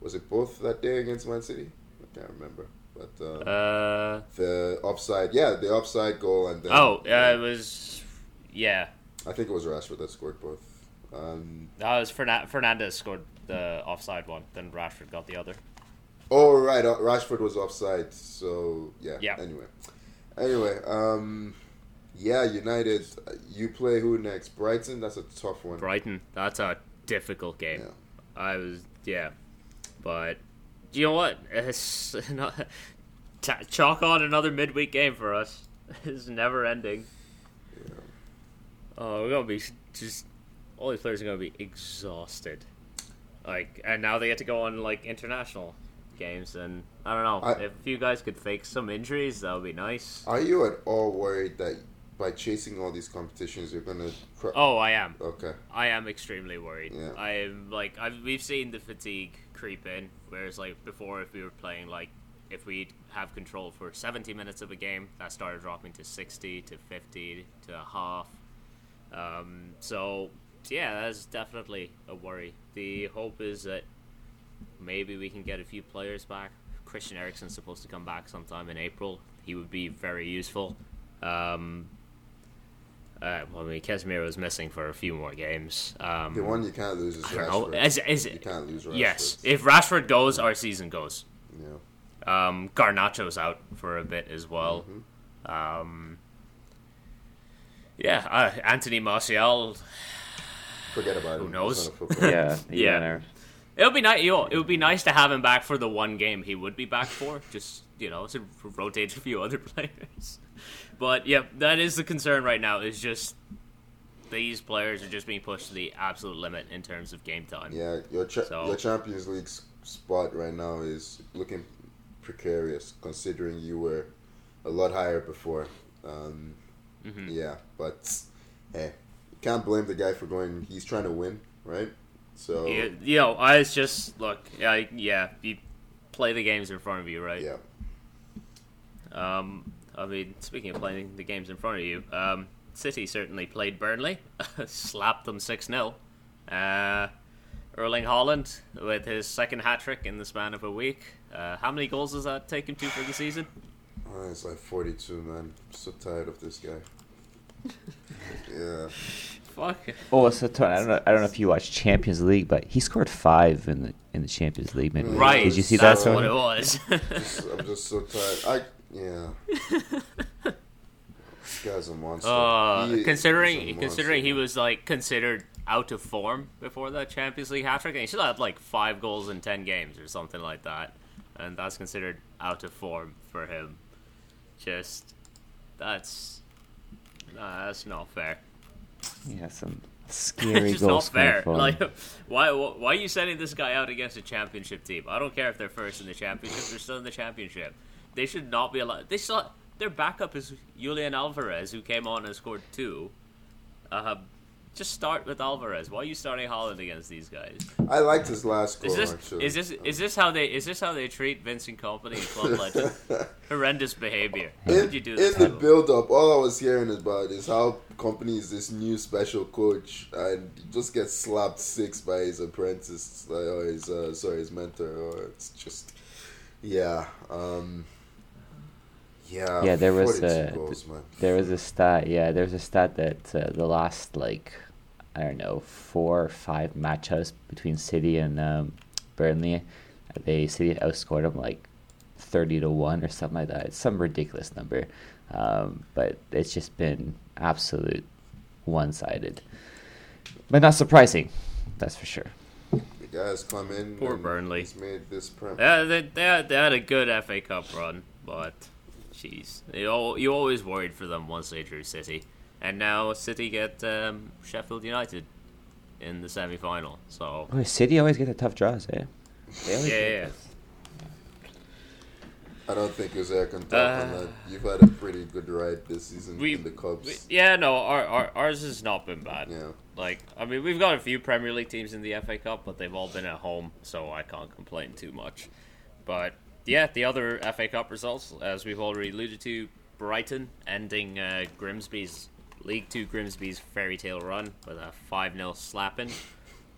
Was it both that day against Man City? I can't remember. But um, uh, the offside, yeah, the offside goal, and then oh, uh, yeah, it was, yeah. I think it was Rashford that scored both. Um, that was Fern- Fernandez scored the offside one, then Rashford got the other. Oh, right. Rashford was offside, so yeah. yeah. Anyway. Anyway, um, yeah, United, you play who next? Brighton? That's a tough one. Brighton. That's a difficult game. Yeah. I was, yeah. But, you know what? It's not, t- chalk on another midweek game for us. It's never ending. Yeah. Oh, we're going to be just... All these players are going to be exhausted. Like, and now they get to go on, like, international games, and I don't know. I, if you guys could fake some injuries, that would be nice. Are you at all worried that by chasing all these competitions, you're going to... Cr- oh, I am. Okay. I am extremely worried. Yeah. I am, like, I've, we've seen the fatigue creep in, whereas, like, before, if we were playing, like, if we have control for seventy minutes of a game, that started dropping to sixty, to fifty, to a half. Um, so... Yeah, that's definitely a worry. The hope is that maybe we can get a few players back. Christian Eriksen's supposed to come back sometime in April. He would be very useful. Um, uh, well, I mean, Casemiro's missing for a few more games. Um, the one you can't lose is Rashford. Is, is it, you can't lose Rashford. Yes, if Rashford goes, yeah. our season goes. Yeah. Um, Garnacho's out for a bit as well. Mm-hmm. Um, yeah, uh, Anthony Martial... Forget about him. Who knows? yeah, yeah. It'll be nice. It would be nice to have him back for the one game he would be back for. Just you know, to rotate a few other players. But yeah, that is the concern right now. Is just these players are just being pushed to the absolute limit in terms of game time. Yeah, your cha- so, your Champions League spot right now is looking precarious, considering you were a lot higher before. Um, mm-hmm. Yeah, but hey. can't blame the guy for going. He's trying to win, right? So yeah, you know, I was just look. I, yeah, you play the games in front of you, right? Yeah. Um, I mean, speaking of playing the games in front of you, um, City certainly played Burnley, slapped them six nil. Uh, Erling Haaland with his second hat-trick in the span of a week. Uh, how many goals does that take him to for the season? Oh, it's like forty-two, man. I'm so tired of this guy. Yeah. Fuck. Oh, so Tony, I don't know. I don't know if you watch Champions League, but he scored five in the in the Champions League. Maybe. Right. Did you see that's that? That's what it was. just, I'm just so tired. I yeah. This guy's a monster. Uh, he, considering a monster. Considering he was like considered out of form before that Champions League hat trick, and he should have had like five goals in ten games or something like that, and that's considered out of form for him. Just that's nah, that's not fair. Yeah, some scary it's just goals. It's not fair. Like, why, why are you sending this guy out against a championship team? I don't care if they're first in the championship. They're still in the championship. They should not be allowed. They still, their backup is Julian Alvarez, who came on and scored two. Uh, just start with Alvarez. Why are you starting Haaland against these guys? I liked his last goal, is this, actually. Is this, is, this how they, is this how they treat Vincent Kompany and Club Legend? Horrendous behavior. How would you do this? In the build-up, all I was hearing about is how Kompany is this new special coach and just gets slapped six by his apprentice, or his, uh, sorry, his mentor. Or it's just, yeah. Um, yeah, yeah. There was a goals, man. there was a stat. Yeah, there was a stat that uh, the last like. I don't know, four or five matchups between City and um, Burnley. They City outscored them like thirty to one or something like that. It's some ridiculous number, um, but it's just been absolute one-sided. But not surprising, that's for sure. The guys come in. Poor Burnley. He's made this prem. Yeah, they, they, had, they had a good F A Cup run, but jeez, you all you always worried for them once they drew City. And now City get um, Sheffield United in the semi-final. So oh, City always get the tough draws, eh? They always yeah, yeah. I don't think Jose can talk uh, on that. You've had a pretty good ride this season we, in the Cubs. We, yeah, no, our, our, ours has not been bad. Yeah. Like, I mean, we've got a few Premier League teams in the F A Cup, but they've all been at home, so I can't complain too much. But, yeah, the other F A Cup results, as we've already alluded to, Brighton ending uh, Grimsby's League Two Grimsby's fairy tale run with a five nil slapping,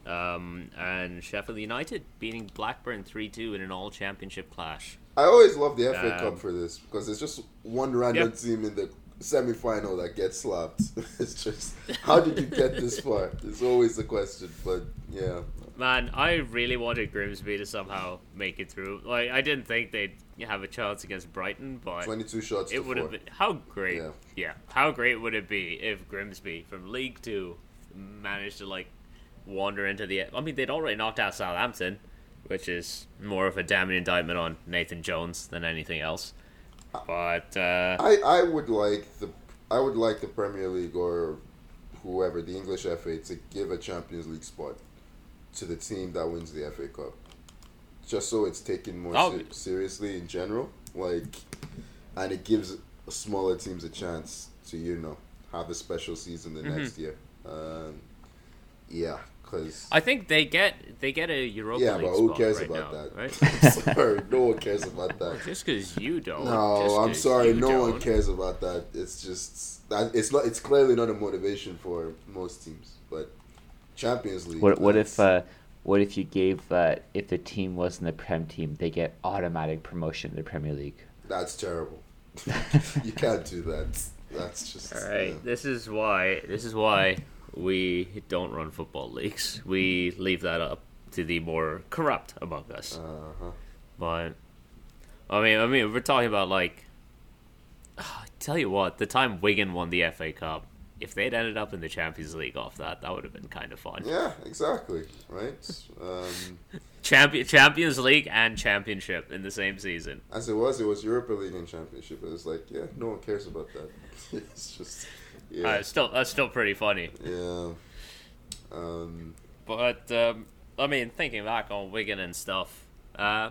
um, and Sheffield United beating Blackburn three two in an all championship clash. I always love the F A um, Cup for this because it's just one random yep. team in the semi final that gets slapped. It's just how did you get this far? It's always the question, but yeah. Man, I really wanted Grimsby to somehow make it through. Like I didn't think they'd have a chance against Brighton, but twenty-two shots. It would have been how great. Yeah. yeah, how great would it be if Grimsby from League Two managed to like wander into the. I mean, they'd already knocked out Southampton, which is more of a damning indictment on Nathan Jones than anything else. But uh, I, I would like the, I would like the Premier League or whoever the English F A to give a Champions League spot to the team that wins the F A Cup, just so it's taken more oh. se- seriously in general, like, and it gives smaller teams a chance to you know have a special season the mm-hmm. next year. Um, yeah, because I think they get they get a Europa yeah, League but who cares right about now, that? Right? Sorry, no one cares about that. Well, just because you don't. No, I'm sorry, no don't. one cares about that. It's just that it's not. It's clearly not a motivation for most teams, but. Champions League. What, what if, uh, what if you gave, uh, if the team wasn't the Prem team, they get automatic promotion to the Premier League? That's terrible. You can't do that. That's just. All right. Uh, this is why. This is why we don't run football leagues. We leave that up to the more corrupt among us. Uh-huh. But, I mean, I mean, we're talking about like. I tell you what, the time Wigan won the F A Cup. If they'd ended up in the Champions League off that, that would have been kind of fun. Yeah, exactly. Right? Um, Champion, Champions League and Championship in the same season. As it was, it was Europa League and Championship. It was like, yeah, no one cares about that. It's just, yeah. Uh, it's still, that's still pretty funny. Yeah. Um, but, um, I mean, thinking back on Wigan and stuff, uh, I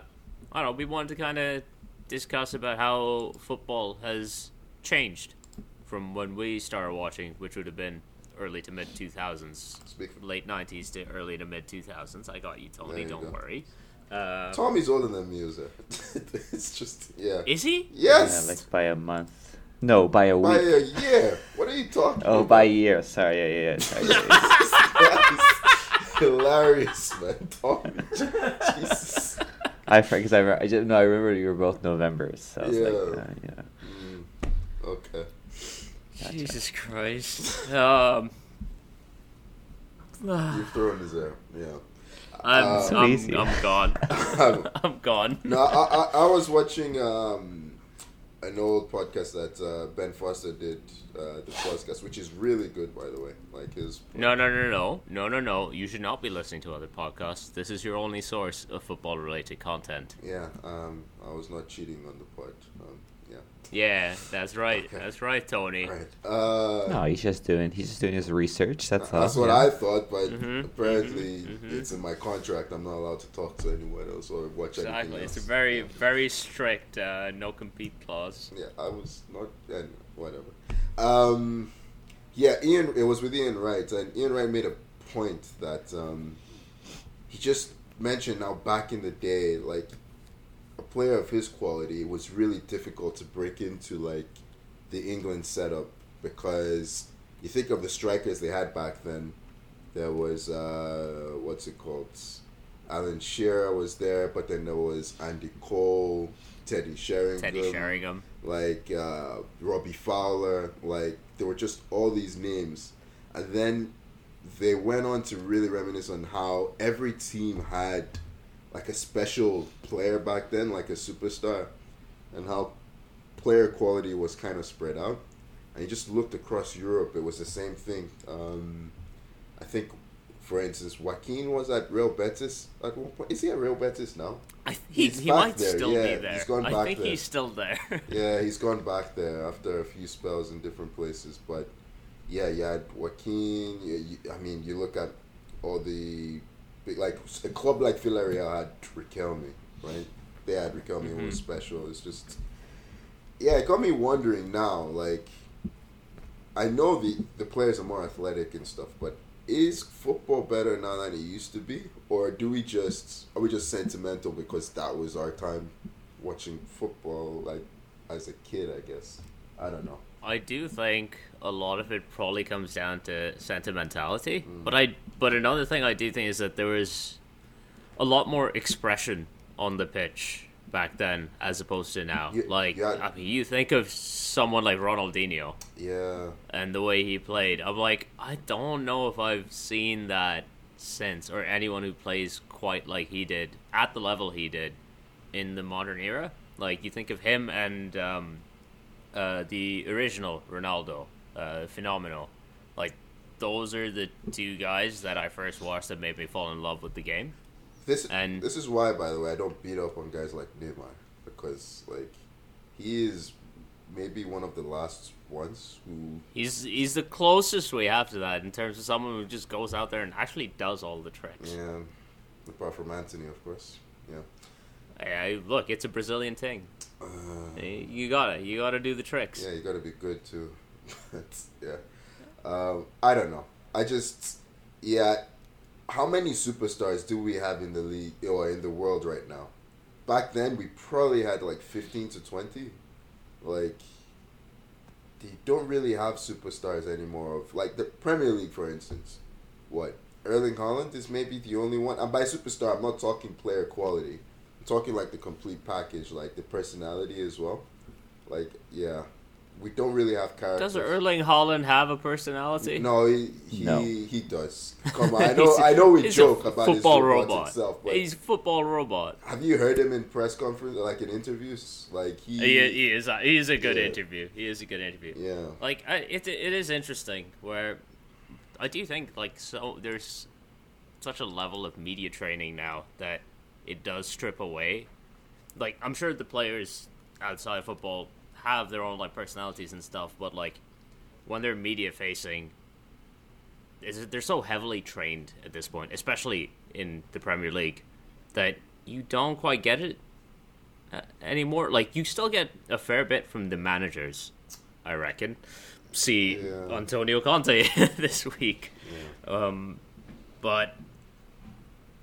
don't know, we wanted to kind of discuss about how football has changed from when we started watching, which would have been early to mid two thousands, late nineties to early to mid two thousands. I got you, Tony. You don't go. worry. Uh, Tommy's older than me, is it? It's just yeah. Is he? Yes. Yeah, like by a month. No, by a by week. By a year. What are you talking? Oh, about? By a year. Sorry, yeah, yeah. yeah. Sorry, yeah. Hilarious, man, Tommy. Jesus. I because I, I just, no I remember you were both Novembers. So I was yeah. Like, uh, yeah. Mm. Okay. Gotcha. Jesus Christ. um. You've thrown his air. Yeah. I'm, uh, I'm, I'm gone. I'm, I'm gone. No, I, I, I was watching um, an old podcast that uh, Ben Foster did, uh, the podcast, which is really good, by the way. Like his. No, no, no, no, no, no, no. You should not be listening to other podcasts. This is your only source of football-related content. Yeah, um, I was not cheating on the pod. Um, yeah. Yeah, that's right. Okay. That's right, Tony. Right. Uh, no, he's just doing he's just doing his research. That's uh, all. That's what yeah. I thought, but mm-hmm. apparently mm-hmm. it's in my contract. I'm not allowed to talk to anyone else or watch exactly. anything else. It's a very, very strict uh, no compete clause. Yeah, I was not. Anyway, whatever. Um, yeah, Ian. It was with Ian Wright, and Ian Wright made a point that um, he just mentioned how back in the day, like. A player of his quality, it was really difficult to break into like the England setup because you think of the strikers they had back then. There was uh, what's it called? Alan Shearer was there, but then there was Andy Cole, Teddy Sheringham, Teddy Sheringham, like uh, Robbie Fowler. Like there were just all these names, and then they went on to really reminisce on how every team had. Like a special player back then, like a superstar, and how player quality was kind of spread out. And you just looked across Europe, it was the same thing. Um, I think, for instance, Joaquin was at Real Betis at one point. Is he at Real Betis now? I th- he's, he's he might there. still yeah, be there. He's gone I back think there. he's still there. Yeah, he's gone back there after a few spells in different places. But yeah, you had Joaquin. You, you, I mean, you look at all the. Like a club like Villarreal had Riquelme, right? They had Riquelme, mm-hmm. who was special. It's just, yeah, it got me wondering now. Like, I know the the players are more athletic and stuff, but is football better now than it used to be, or do we just are we just sentimental because that was our time watching football, like as a kid? I guess I don't know. I do think a lot of it probably comes down to sentimentality, mm. but I but another thing I do think is that there was a lot more expression on the pitch back then as opposed to now. You, like, yeah. I mean, you think of someone like Ronaldinho, yeah, and the way he played. I'm like, I don't know if I've seen that since, or anyone who plays quite like he did at the level he did in the modern era. Like, you think of him and. Um, Uh, the original Ronaldo, uh, phenomenal. Like, those are the two guys that I first watched that made me fall in love with the game. This and this is why, by the way, I don't beat up on guys like Neymar because, like, he is maybe one of the last ones who he's he's the closest we have to that in terms of someone who just goes out there and actually does all the tricks. Yeah, apart from Anthony, of course. Yeah. I, look, it's a Brazilian thing. Uh, you gotta, you gotta do the tricks. Yeah, you gotta be good too. yeah, um, I don't know. I just, yeah. How many superstars do we have in the league or in the world right now? Back then, we probably had like fifteen to twenty. Like, they don't really have superstars anymore. Of like the Premier League, for instance, what Erling Haaland is maybe the only one. And by superstar, I'm not talking player quality. Talking like the complete package, like the personality as well. Like, yeah, we don't really have characters. Does Erling Haaland have a personality? No, he he, no. he does. Come on, I know I know we joke about his robot, robot itself, but he's a football robot. Have you heard him in press conference, like in interviews? Like he he, he is a, he is a good yeah. interview. He is a good interview. Yeah, like I, it it is interesting where I do think like so there's such a level of media training now that. It does strip away. Like, I'm sure the players outside of football have their own, like, personalities and stuff, but, like, when they're media-facing, they're so heavily trained at this point, especially in the Premier League, that you don't quite get it anymore. Like, you still get a fair bit from the managers I reckon, see yeah. Antonio Conte this week. Yeah. Um, but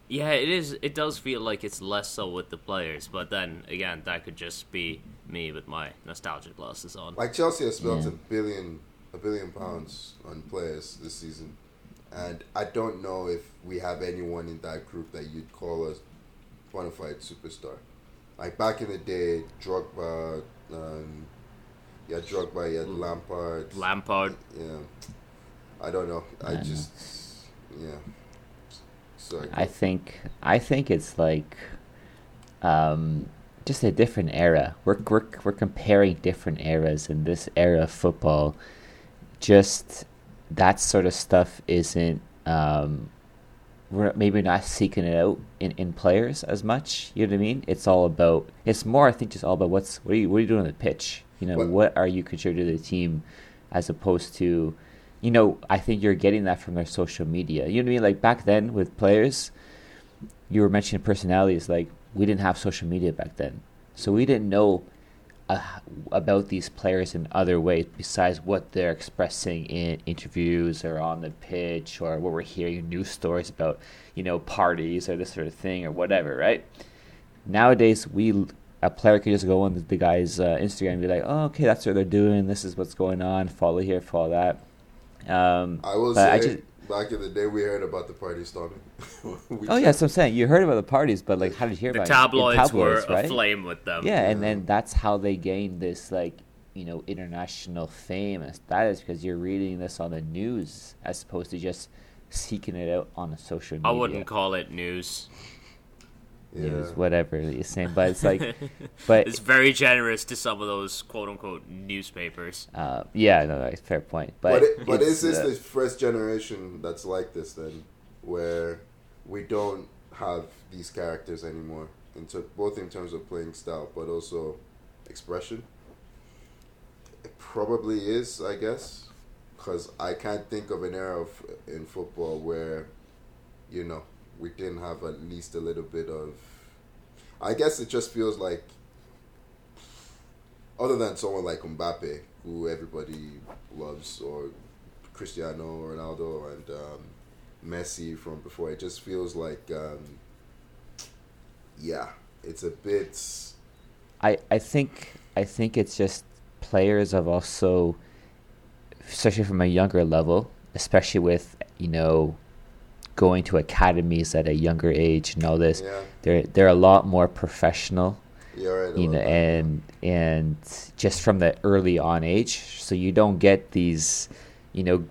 yeah, it is. It does feel like it's less so with the players, but then again, that could just be me with my nostalgia glasses on. Like Chelsea has spent yeah. a billion, a billion pounds on players this season, and I don't know if we have anyone in that group that you'd call a bona fide superstar. Like back in the day, Drogba, um, yeah, Drogba, yeah, Lampard. Lampard. Yeah, I don't know. I, I just, know. yeah. Sorry. I think, I think it's like, um, just a different era. We're we're we're comparing different eras, and this era of football, just that sort of stuff isn't. Um, We're maybe not seeking it out in, in players as much. You know what I mean? It's all about. It's more, I think, just all about what's what are you what are you doing on the pitch? You know, what, what are you contributing to the team, as opposed to, you know, I think you're getting that from their social media. You know what I mean? Like back then with players, you were mentioning personalities. Like we didn't have social media back then, so we didn't know uh, about these players in other ways besides what they're expressing in interviews or on the pitch or what we're hearing news stories about, you know, parties or this sort of thing or whatever, right? Nowadays, we a player could just go on the guy's uh, Instagram and be like, oh, okay, that's what they're doing. This is what's going on. Follow here, follow that. Um, I will say, I just, back in the day, we heard about the party starting. oh, yeah, that's what I'm saying. You heard about the parties, but, like, how did you hear the about tabloids it? The tabloids were right? aflame with them. Yeah, yeah, and then that's how they gained this, like, you know, international fame. That is because you're reading this on the news as opposed to just seeking it out on the social media. I wouldn't call it news. Yeah. News, whatever you're saying. But it's like... but it's very generous to some of those, quote-unquote, newspapers. Uh, yeah, no, that's a fair point. But, but, it, but is this uh, the first generation that's like this, then? Where we don't have these characters anymore, in ter- both in terms of playing style, but also expression. It probably is, I guess, because I can't think of an era of, in football where, you know, we didn't have at least a little bit of... I guess it just feels like, other than someone like Mbappe, who everybody loves, or Cristiano Ronaldo, and... Um, Messi from before, it just feels like um, yeah, it's a bit I, I think I think it's just players have also, especially from a younger level, especially with, you know, going to academies at a younger age and all this, yeah. they're they're a lot more professional. You're right, you know, and that. and just from the early on age, so you don't get these, you know,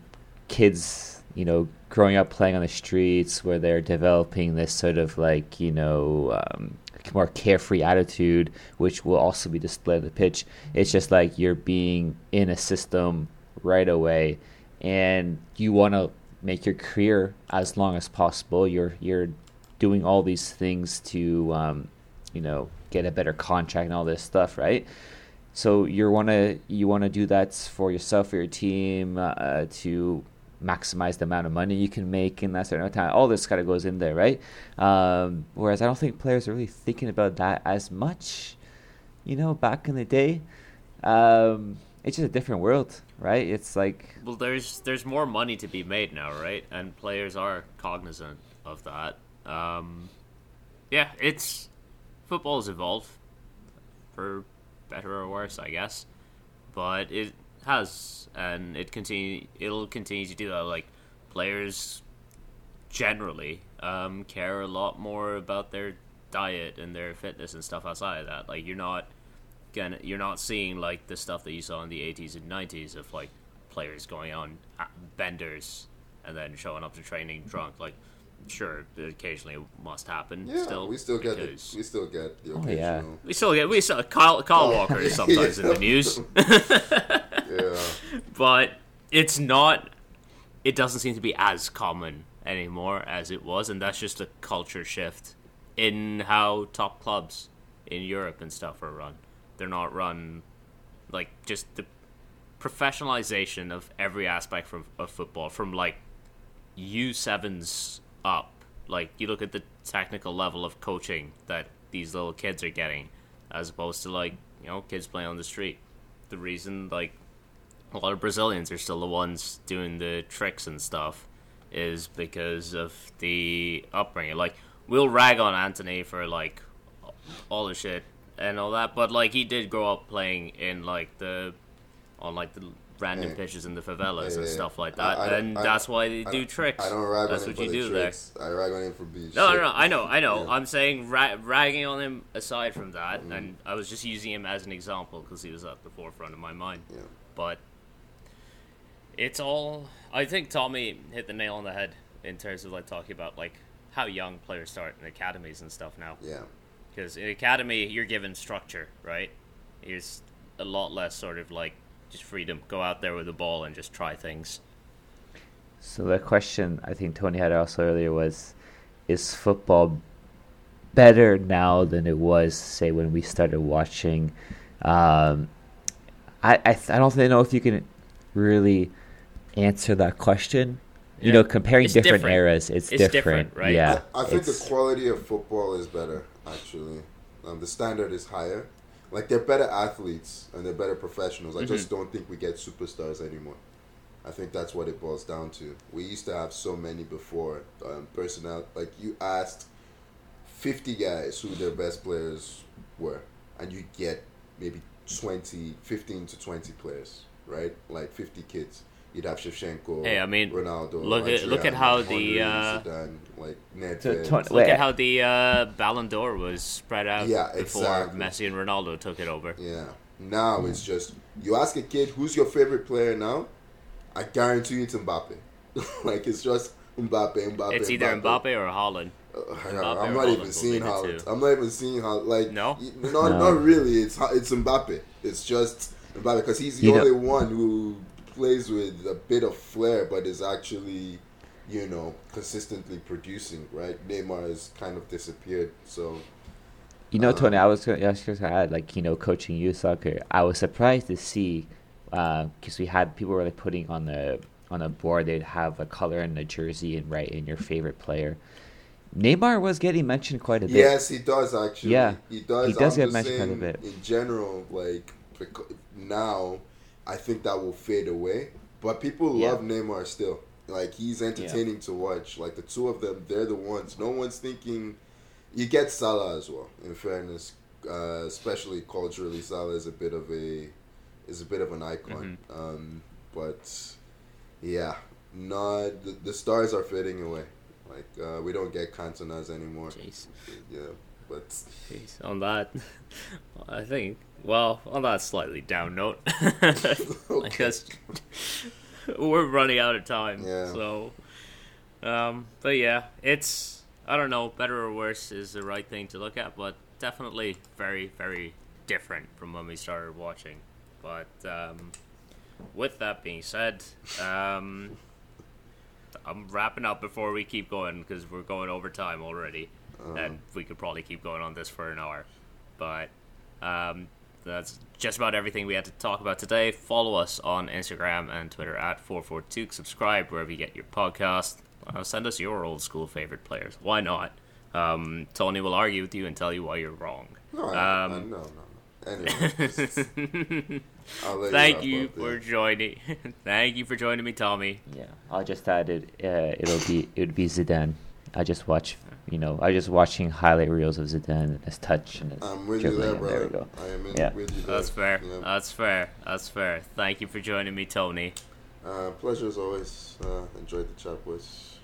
kids, you know, growing up playing on the streets where they're developing this sort of like, you know, um, more carefree attitude, which will also be displayed on the pitch. It's just like you're being in a system right away, and you want to make your career as long as possible. You're you're doing all these things to, um, you know, get a better contract and all this stuff, right? So you want to you want to do that for yourself, for your team, uh, to maximize the amount of money you can make in that certain amount of time. All this kind of goes in there, right? Um, whereas I don't think players are really thinking about that as much, you know, back in the day. Um, it's just a different world, right? It's like... Well, there's there's more money to be made now, right? And players are cognizant of that. Um, yeah, it's... Football's evolved, for better or worse, I guess. But it... has and it continue it'll continue to do that. Like players generally um care a lot more about their diet and their fitness and stuff outside of that. Like you're not gonna you're not seeing like the stuff that you saw in the eighties and nineties of like players going on benders and then showing up to training drunk. Like sure, occasionally it must happen. Yeah, still, we still get the, we still get the occasional. Oh, yeah. We still get we saw Kyle Kyle Walker sometimes yeah. in the news. Yeah. But it's not. It doesn't seem to be as common anymore as it was, and that's just a culture shift in how top clubs in Europe and stuff are run. They're not run like just the professionalization of every aspect from of football, from like U sevens up. Like you look at the technical level of coaching that these little kids are getting, as opposed to like, you know, kids playing on the street. The reason like a lot of Brazilians are still the ones doing the tricks and stuff, is because of the upbringing. Like, we'll rag on Antony for, like, all the shit and all that, but, like, he did grow up playing in, like, the... on, like, the random yeah. pitches in the favelas yeah, and yeah. stuff like that. I, I, and I, that's why they I, do tricks. I don't rag that's on him what for you the do tricks. There. I rag on him for being No, shit. no, no, I know, I know. Yeah. I'm saying ra- ragging on him aside from that, mm. and I was just using him as an example because he was at the forefront of my mind. Yeah. But... it's all... I think Tommy hit the nail on the head in terms of, like, talking about, like, how young players start in academies and stuff now. Yeah. Because in academy, you're given structure, right? It's a lot less sort of, like, just freedom. Go out there with the ball and just try things. So the question I think Tony had also earlier was, is football better now than it was, say, when we started watching? Um, I, I, I don't know if you can really... answer that question. Yeah. You know, comparing it's different, different eras, it's, it's different. different, right? Yeah, I, I think it's... the quality of football is better. Actually, um, the standard is higher. Like, they're better athletes and they're better professionals. I mm-hmm. just don't think we get superstars anymore. I think that's what it boils down to. We used to have so many before. Um, personnel, like, you asked fifty guys who their best players were, and you get maybe twenty, fifteen to twenty players, right? Like fifty kids. You'd have Shevchenko, hey, I mean, Ronaldo. Look at look at how the look at how the uh, Ballon d'Or was spread out yeah, before exactly. Messi and Ronaldo took it over. Yeah, now it's just you ask a kid who's your favorite player now. I guarantee you it's Mbappe. Like, it's just Mbappe, Mbappe. It's either Mbappe, Mbappe or Haaland. Uh, Mbappe I'm not or even Haaland seeing Haaland. I'm not even seeing Haaland. Like no, not no. not really. It's it's Mbappe. It's just Mbappe because he's the you only know. one who. plays with a bit of flair, but is actually, you know, consistently producing. Right, Neymar has kind of disappeared. So, you know, um, Tony, I was going to add, like, you know, coaching youth soccer. I was surprised to see because uh, we had people were like putting on the on a board. They'd have a color and a jersey and write in your favorite player. Neymar was getting mentioned quite a bit. Yes, he does actually. Yeah, he does. He does I'm get mentioned saying, quite a bit in general. Like now. I think that will fade away. But people yeah. love Neymar still. Like, he's entertaining yeah. to watch. Like, the two of them, they're the ones. No one's thinking... You get Salah as well, in fairness. Uh, especially culturally, Salah is a bit of a... is a bit of an icon. Mm-hmm. Um, but, yeah. Not, the, the stars are fading away. Like, uh, we don't get Cantonas anymore. Jeez. Yeah, but... Jeez, on that, I think... Well, on that slightly down note, I guess we're running out of time. Yeah. So, um, but yeah, it's, I don't know, better or worse is the right thing to look at, but definitely very, very different from when we started watching. But um, with that being said, um, I'm wrapping up before we keep going because we're going over time already, uh-huh. and we could probably keep going on this for an hour. But um. That's just about everything we had to talk about today. Follow us on Instagram and Twitter at four four two. Subscribe wherever you get your podcast. Uh, send us your old school favorite players. Why not? Um, Tony will argue with you and tell you why you're wrong. No, I, um, I, no, no. no. Anyway, just, thank you, you for joining. Thank you for joining me, Tommy. Yeah, I just added. Uh, it'll be it would be Zidane. I just watch, you know, I just watching highlight reels of Zidane and his touch and his I'm with dribbling. You there, bro. There we go. I am in yeah. with you there. That's fair. Yeah. That's fair. That's fair. Thank you for joining me, Tony. Uh, pleasure as always. Uh, enjoyed the chat, boys.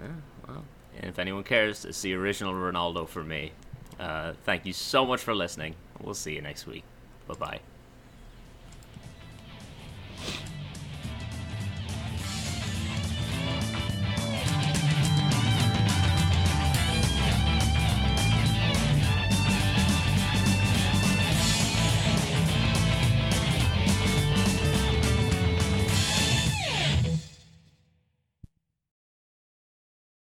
Yeah, well, and if anyone cares, it's the original Ronaldo for me. Uh, thank you so much for listening. We'll see you next week. Bye bye.